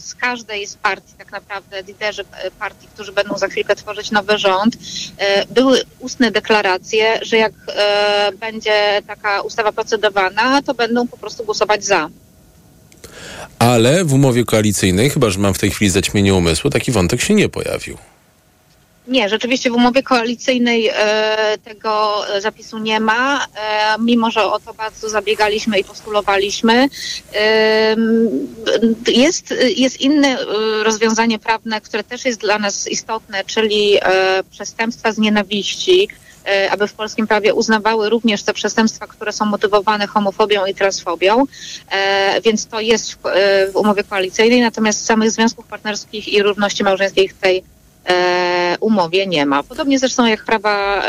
z każdej z partii, tak naprawdę liderzy partii, którzy będą za chwilkę tworzyć nowy rząd, były ustne deklaracje, że jak będzie taka ustawa procedowana, to będą po prostu głosować za. Ale w umowie koalicyjnej, chyba że mam w tej chwili zaćmienie umysłu, taki wątek się nie pojawił. Nie, rzeczywiście w umowie koalicyjnej tego zapisu nie ma, mimo że o to bardzo zabiegaliśmy i postulowaliśmy. Jest inne rozwiązanie prawne, które też jest dla nas istotne, czyli przestępstwa z nienawiści, aby w polskim prawie uznawały również te przestępstwa, które są motywowane homofobią i transfobią, więc to jest w umowie koalicyjnej, natomiast samych związków partnerskich i równości małżeńskiej w tej umowie nie ma. Podobnie zresztą jak prawa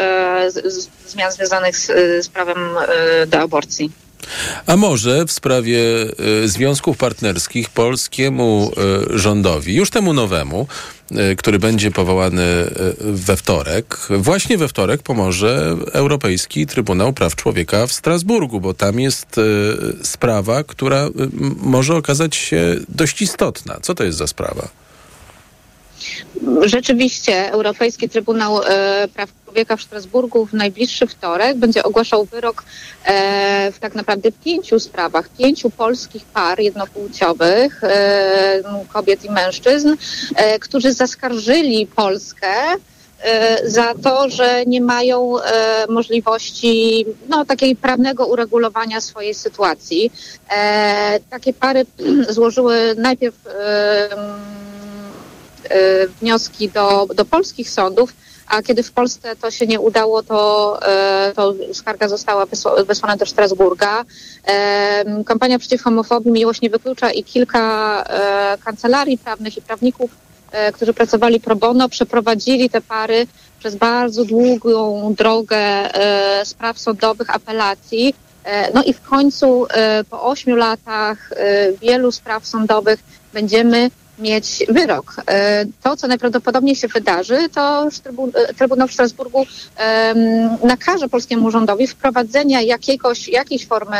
zmian związanych z prawem do aborcji. A może w sprawie związków partnerskich polskiemu rządowi, już temu nowemu, który będzie powołany we wtorek pomoże Europejski Trybunał Praw Człowieka w Strasburgu, bo tam jest sprawa, która może okazać się dość istotna. Co to jest za sprawa? Rzeczywiście Europejski Trybunał Praw Człowieka w Strasburgu w najbliższy wtorek będzie ogłaszał wyrok w tak naprawdę 5 sprawach, 5 polskich par jednopłciowych, kobiet i mężczyzn, którzy zaskarżyli Polskę za to, że nie mają możliwości takiej prawnego uregulowania swojej sytuacji. Takie pary złożyły najpierw wnioski do polskich sądów, a kiedy w Polsce to się nie udało, to skarga została wysłana do Strasburga. Kampania przeciw homofobii Miłość nie wyklucza i kilka kancelarii prawnych i prawników, którzy pracowali pro bono, przeprowadzili te pary przez bardzo długą drogę spraw sądowych, apelacji. No i w końcu po 8 latach wielu spraw sądowych będziemy mieć wyrok. To, co najprawdopodobniej się wydarzy, to Trybunał w Strasburgu nakaże polskiemu rządowi wprowadzenia jakiejś formy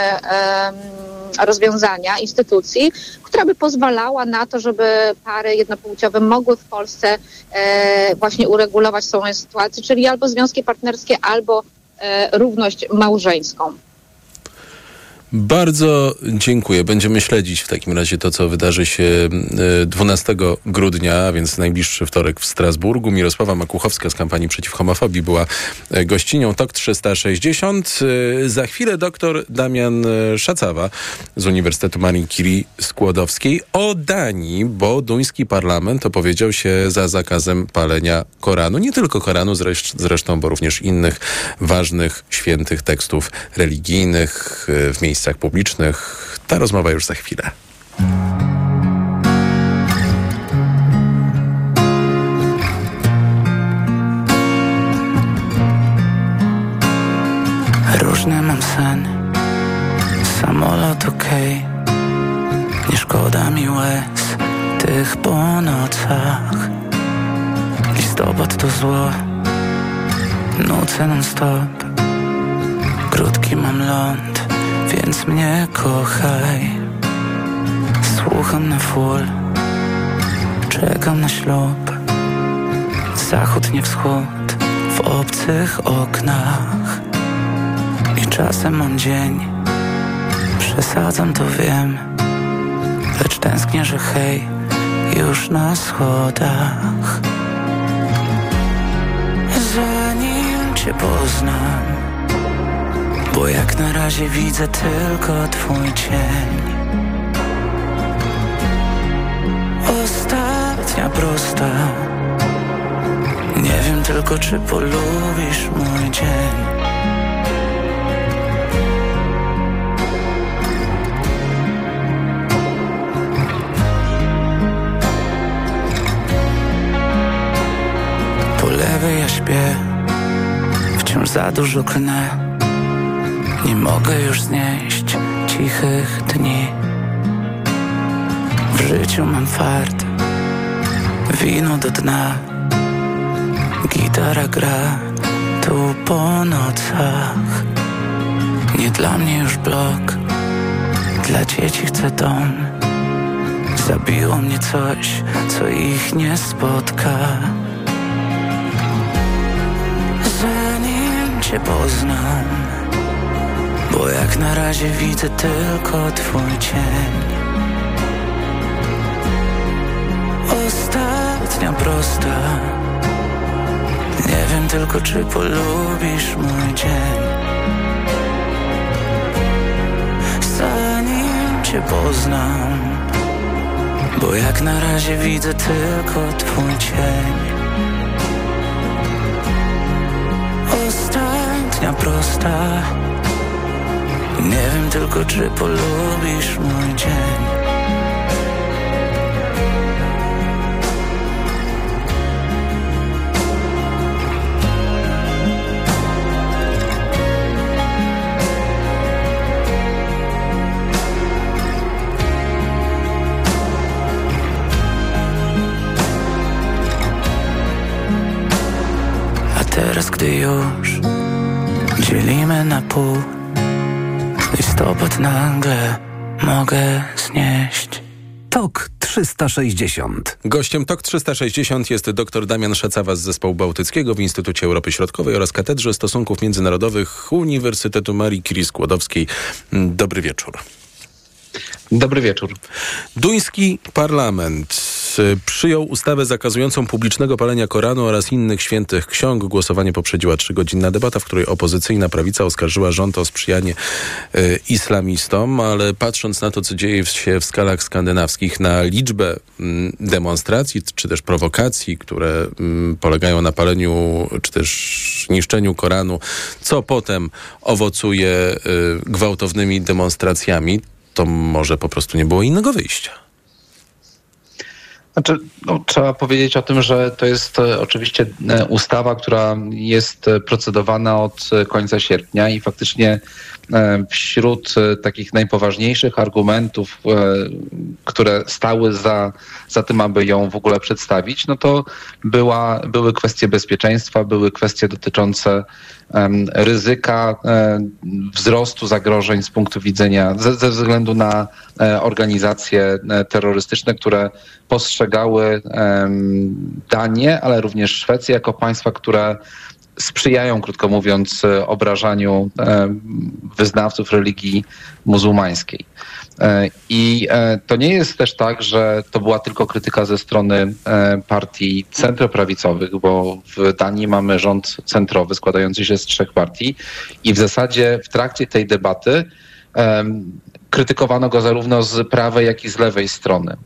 rozwiązania, instytucji, która by pozwalała na to, żeby pary jednopłciowe mogły w Polsce właśnie uregulować swoją sytuację, czyli albo związki partnerskie, albo równość małżeńską. Bardzo dziękuję. Będziemy śledzić w takim razie to, co wydarzy się 12 grudnia, a więc najbliższy wtorek w Strasburgu. Mirosława Makuchowska z kampanii przeciw homofobii była gościnią TOK 360. Za chwilę doktor Damian Szacawa z Uniwersytetu Marii Curie-Skłodowskiej o Danii, bo duński parlament opowiedział się za zakazem palenia Koranu. Nie tylko Koranu zresztą, bo również innych ważnych, świętych tekstów religijnych w miejscach publicznych. Ta rozmowa już za chwilę. Różne mam sen, samolot okej, nie szkoda mi łez tych po nocach. Listopad to zło, nucę non stop, krótki mam ląd, więc mnie kochaj. Słucham na full, czekam na ślub. Zachód, nie wschód, w obcych oknach. I czasem mam dzień, przesadzam to wiem, lecz tęsknię, że hej, już na schodach. Zanim cię poznam, bo jak na razie widzę tylko twój cień. Ostatnia prosta, nie wiem tylko czy polubisz mój dzień. Po lewej ja śpię, wciąż za dużo klnę. Nie mogę już znieść cichych dni. W życiu mam fart, wino do dna. Gitara gra tu po nocach. Nie dla mnie już blok, dla dzieci chcę dom. Zabiło mnie coś, co ich nie spotka. Zanim cię poznam, bo jak na razie widzę tylko twój cień. Ostatnia prosta, nie wiem tylko czy polubisz mój dzień. Zanim cię poznam, bo jak na razie widzę tylko twój cień. Ostatnia prosta, nie wiem tylko czy polubisz mój dzień. A teraz gdy już dzielimy na pół, listopad nagle mogę znieść. Tok 360. Gościem Tok 360 jest dr Damian Szacawa z Zespołu Bałtyckiego w Instytucie Europy Środkowej oraz Katedrze Stosunków Międzynarodowych Uniwersytetu Marii Curie-Skłodowskiej. Dobry wieczór. Dobry wieczór. Duński parlament przyjął ustawę zakazującą publicznego palenia Koranu oraz innych świętych ksiąg. Głosowanie poprzedziła 3-godzinna debata, w której opozycyjna prawica oskarżyła rząd o sprzyjanie islamistom, ale patrząc na to, co dzieje się w skalach skandynawskich, na liczbę demonstracji czy też prowokacji, które polegają na paleniu czy też niszczeniu Koranu, co potem owocuje gwałtownymi demonstracjami, to może po prostu nie było innego wyjścia. Znaczy, no, trzeba powiedzieć o tym, że to jest oczywiście ustawa, która jest procedowana od końca sierpnia i faktycznie wśród takich najpoważniejszych argumentów, które stały za tym, aby ją w ogóle przedstawić, no to były kwestie bezpieczeństwa, były kwestie dotyczące ryzyka wzrostu zagrożeń z punktu widzenia, ze względu na organizacje terrorystyczne, które postrzegały Danię, ale również Szwecję jako państwa, które sprzyjają, krótko mówiąc, obrażaniu wyznawców religii muzułmańskiej. I to nie jest też tak, że to była tylko krytyka ze strony partii centroprawicowych, bo w Danii mamy rząd centrowy składający się z 3 partii i w zasadzie w trakcie tej debaty krytykowano go zarówno z prawej, jak i z lewej strony.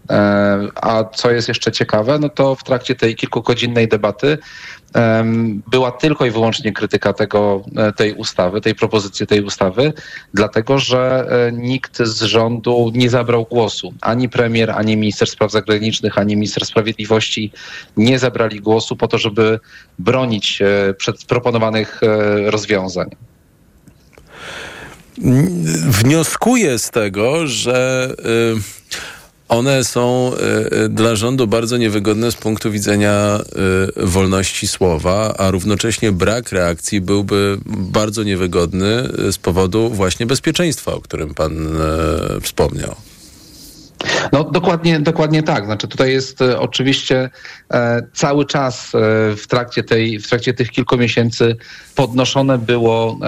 A co jest jeszcze ciekawe, no to w trakcie tej kilkugodzinnej debaty była tylko i wyłącznie krytyka tej ustawy, tej propozycji tej ustawy, dlatego że nikt z rządu nie zabrał głosu. Ani premier, ani minister spraw zagranicznych, ani minister sprawiedliwości nie zabrali głosu po to, żeby bronić przed proponowanych rozwiązań. Wnioskuję z tego, że one są dla rządu bardzo niewygodne z punktu widzenia wolności słowa, a równocześnie brak reakcji byłby bardzo niewygodny z powodu właśnie bezpieczeństwa, o którym pan wspomniał. No dokładnie tak. Znaczy tutaj jest oczywiście cały czas w trakcie tych kilku miesięcy podnoszone było,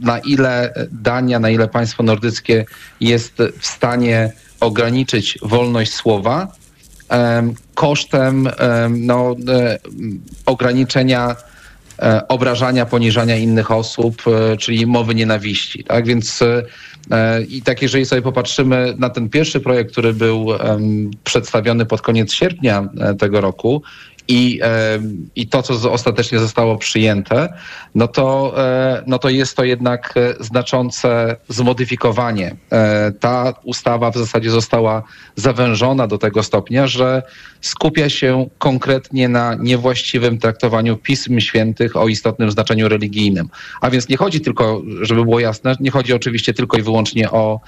na ile państwo nordyckie jest w stanie ograniczyć wolność słowa kosztem ograniczenia obrażania, poniżania innych osób, czyli mowy nienawiści. Tak więc i tak, jeżeli sobie popatrzymy na ten pierwszy projekt, który był przedstawiony pod koniec sierpnia tego roku i to, co ostatecznie zostało przyjęte, no to jest to jednak znaczące zmodyfikowanie. Ta ustawa w zasadzie została zawężona do tego stopnia, że skupia się konkretnie na niewłaściwym traktowaniu pism świętych o istotnym znaczeniu religijnym. A więc nie chodzi tylko, żeby było jasne, nie chodzi oczywiście tylko i wyłącznie o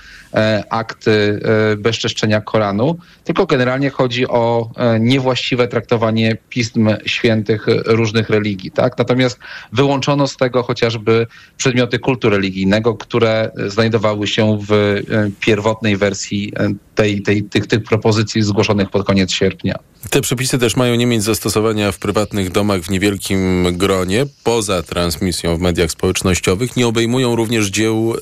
akty bezczeszczenia Koranu, tylko generalnie chodzi o niewłaściwe traktowanie pism świętych różnych religii. Tak? Natomiast wyłączono z tego chociażby przedmioty kultu religijnego, które znajdowały się w pierwotnej wersji tych propozycji zgłoszonych pod koniec sierpnia. Te przepisy też mają nie mieć zastosowania w prywatnych domach w niewielkim gronie, poza transmisją w mediach społecznościowych. Nie obejmują również dzieł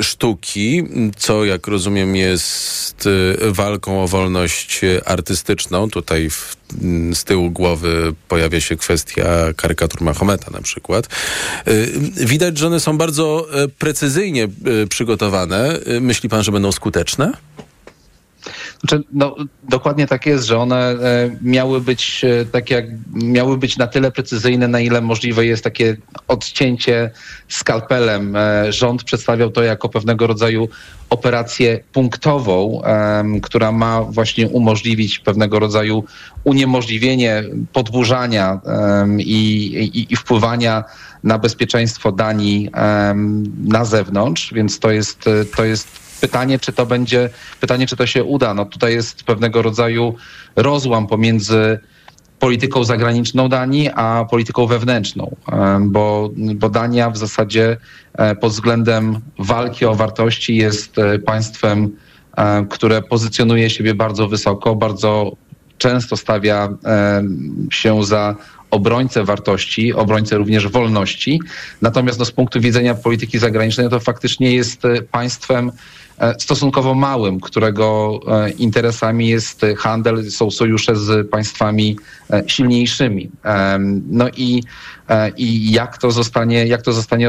sztuki, co, jak rozumiem, jest walką o wolność artystyczną. Tutaj z tyłu głowy pojawia się kwestia karykatur Mahometa na przykład. Widać, że one są bardzo precyzyjnie przygotowane. Myśli pan, że będą skuteczne? No, dokładnie tak jest, że one miały być na tyle precyzyjne, na ile możliwe jest takie odcięcie skalpelem. Rząd przedstawiał to jako pewnego rodzaju operację punktową, która ma właśnie umożliwić pewnego rodzaju uniemożliwienie podburzania i wpływania na bezpieczeństwo Danii na zewnątrz, więc to jest pytanie, czy to się uda. No tutaj jest pewnego rodzaju rozłam pomiędzy polityką zagraniczną Danii a polityką wewnętrzną, bo Dania w zasadzie pod względem walki o wartości jest państwem, które pozycjonuje siebie bardzo wysoko, bardzo często stawia się za obrońcę wartości, obrońcę również wolności. Natomiast z punktu widzenia polityki zagranicznej to faktycznie jest państwem stosunkowo małym, którego interesami jest handel, są sojusze z państwami silniejszymi. No i jak to zostanie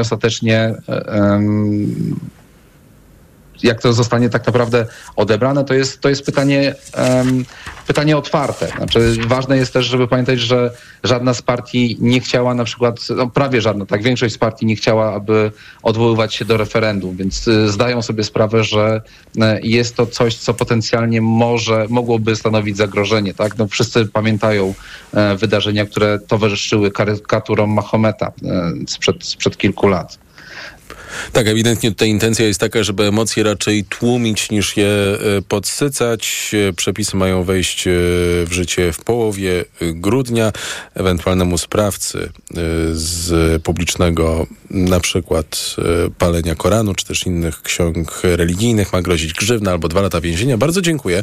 ostatecznie, jak to zostanie tak naprawdę odebrane, to jest pytanie otwarte. Znaczy, ważne jest też, żeby pamiętać, że żadna z partii nie chciała na przykład, prawie żadna, tak, większość z partii nie chciała, aby odwoływać się do referendum, więc zdają sobie sprawę, że jest to coś, co potencjalnie mogłoby stanowić zagrożenie. Tak? No, wszyscy pamiętają wydarzenia, które towarzyszyły karykaturom Mahometa sprzed kilku lat. Tak, ewidentnie tutaj intencja jest taka, żeby emocje raczej tłumić niż je podsycać. Przepisy mają wejść w życie w połowie grudnia. Ewentualnemu sprawcy z publicznego na przykład palenia Koranu czy też innych ksiąg religijnych ma grozić grzywna albo 2 lata więzienia. Bardzo dziękuję.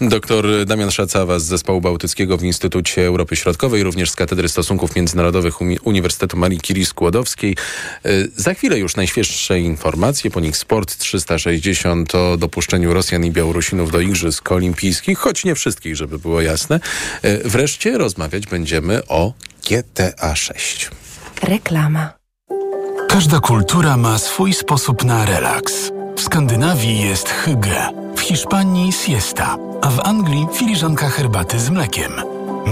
Doktor Damian Szacawa z Zespołu Bałtyckiego w Instytucie Europy Środkowej, również z Katedry Stosunków Międzynarodowych Uniwersytetu Marii Curie Skłodowskiej. Za chwilę już najświeższe informacje, po nich Sport 360 o dopuszczeniu Rosjan i Białorusinów do Igrzysk Olimpijskich, choć nie wszystkich, żeby było jasne. Wreszcie rozmawiać będziemy o GTA 6. Reklama. Każda kultura ma swój sposób na relaks. W Skandynawii jest hygge, w Hiszpanii siesta, a w Anglii filiżanka herbaty z mlekiem.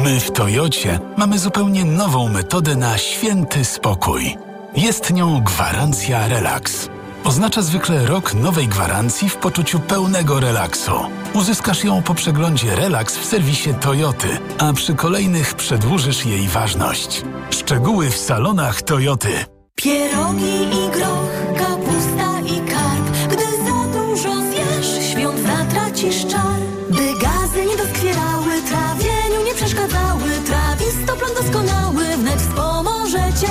My w Toyocie mamy zupełnie nową metodę na święty spokój. Jest nią gwarancja relaks. Oznacza zwykle rok nowej gwarancji w poczuciu pełnego relaksu. Uzyskasz ją po przeglądzie Relaks w serwisie Toyoty, a przy kolejnych przedłużysz jej ważność. Szczegóły w salonach Toyoty. Pierogi i groch, kapusta i karp. Gdy za dużo zjesz, świąt zatracisz. tracisz czar. By gazy nie doskwierały, trawieniu nie przeszkadzały. Trawisto, plan doskonały, wnet wspomoże cię.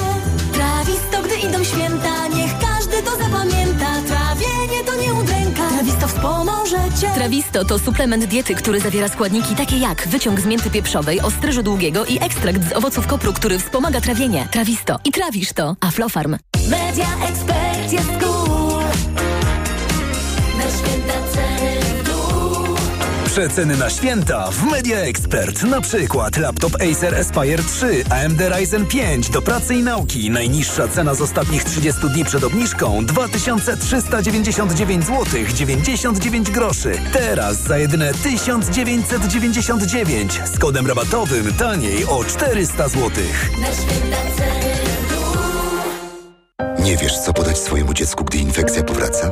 Trawisto, gdy idą święta, niech każdy to zapamięta. Trawienie to nie udręka, trawisto wspomoże cię. Trawisto to suplement diety, który zawiera składniki takie jak wyciąg z mięty pieprzowej, ostryżu długiego i ekstrakt z owoców kopru, który wspomaga trawienie. Trawisto i trawisz to. Aflofarm. Media Expert jest cool. Przeceny na święta w Media Expert. Na przykład laptop Acer Aspire 3, AMD Ryzen 5 do pracy i nauki. Najniższa cena z ostatnich 30 dni przed obniżką 2399 zł 99 groszy. Teraz za jedyne 1999 z kodem rabatowym taniej o 400 zł. Na święta ceny. Nie wiesz, co podać swojemu dziecku, gdy infekcja powraca?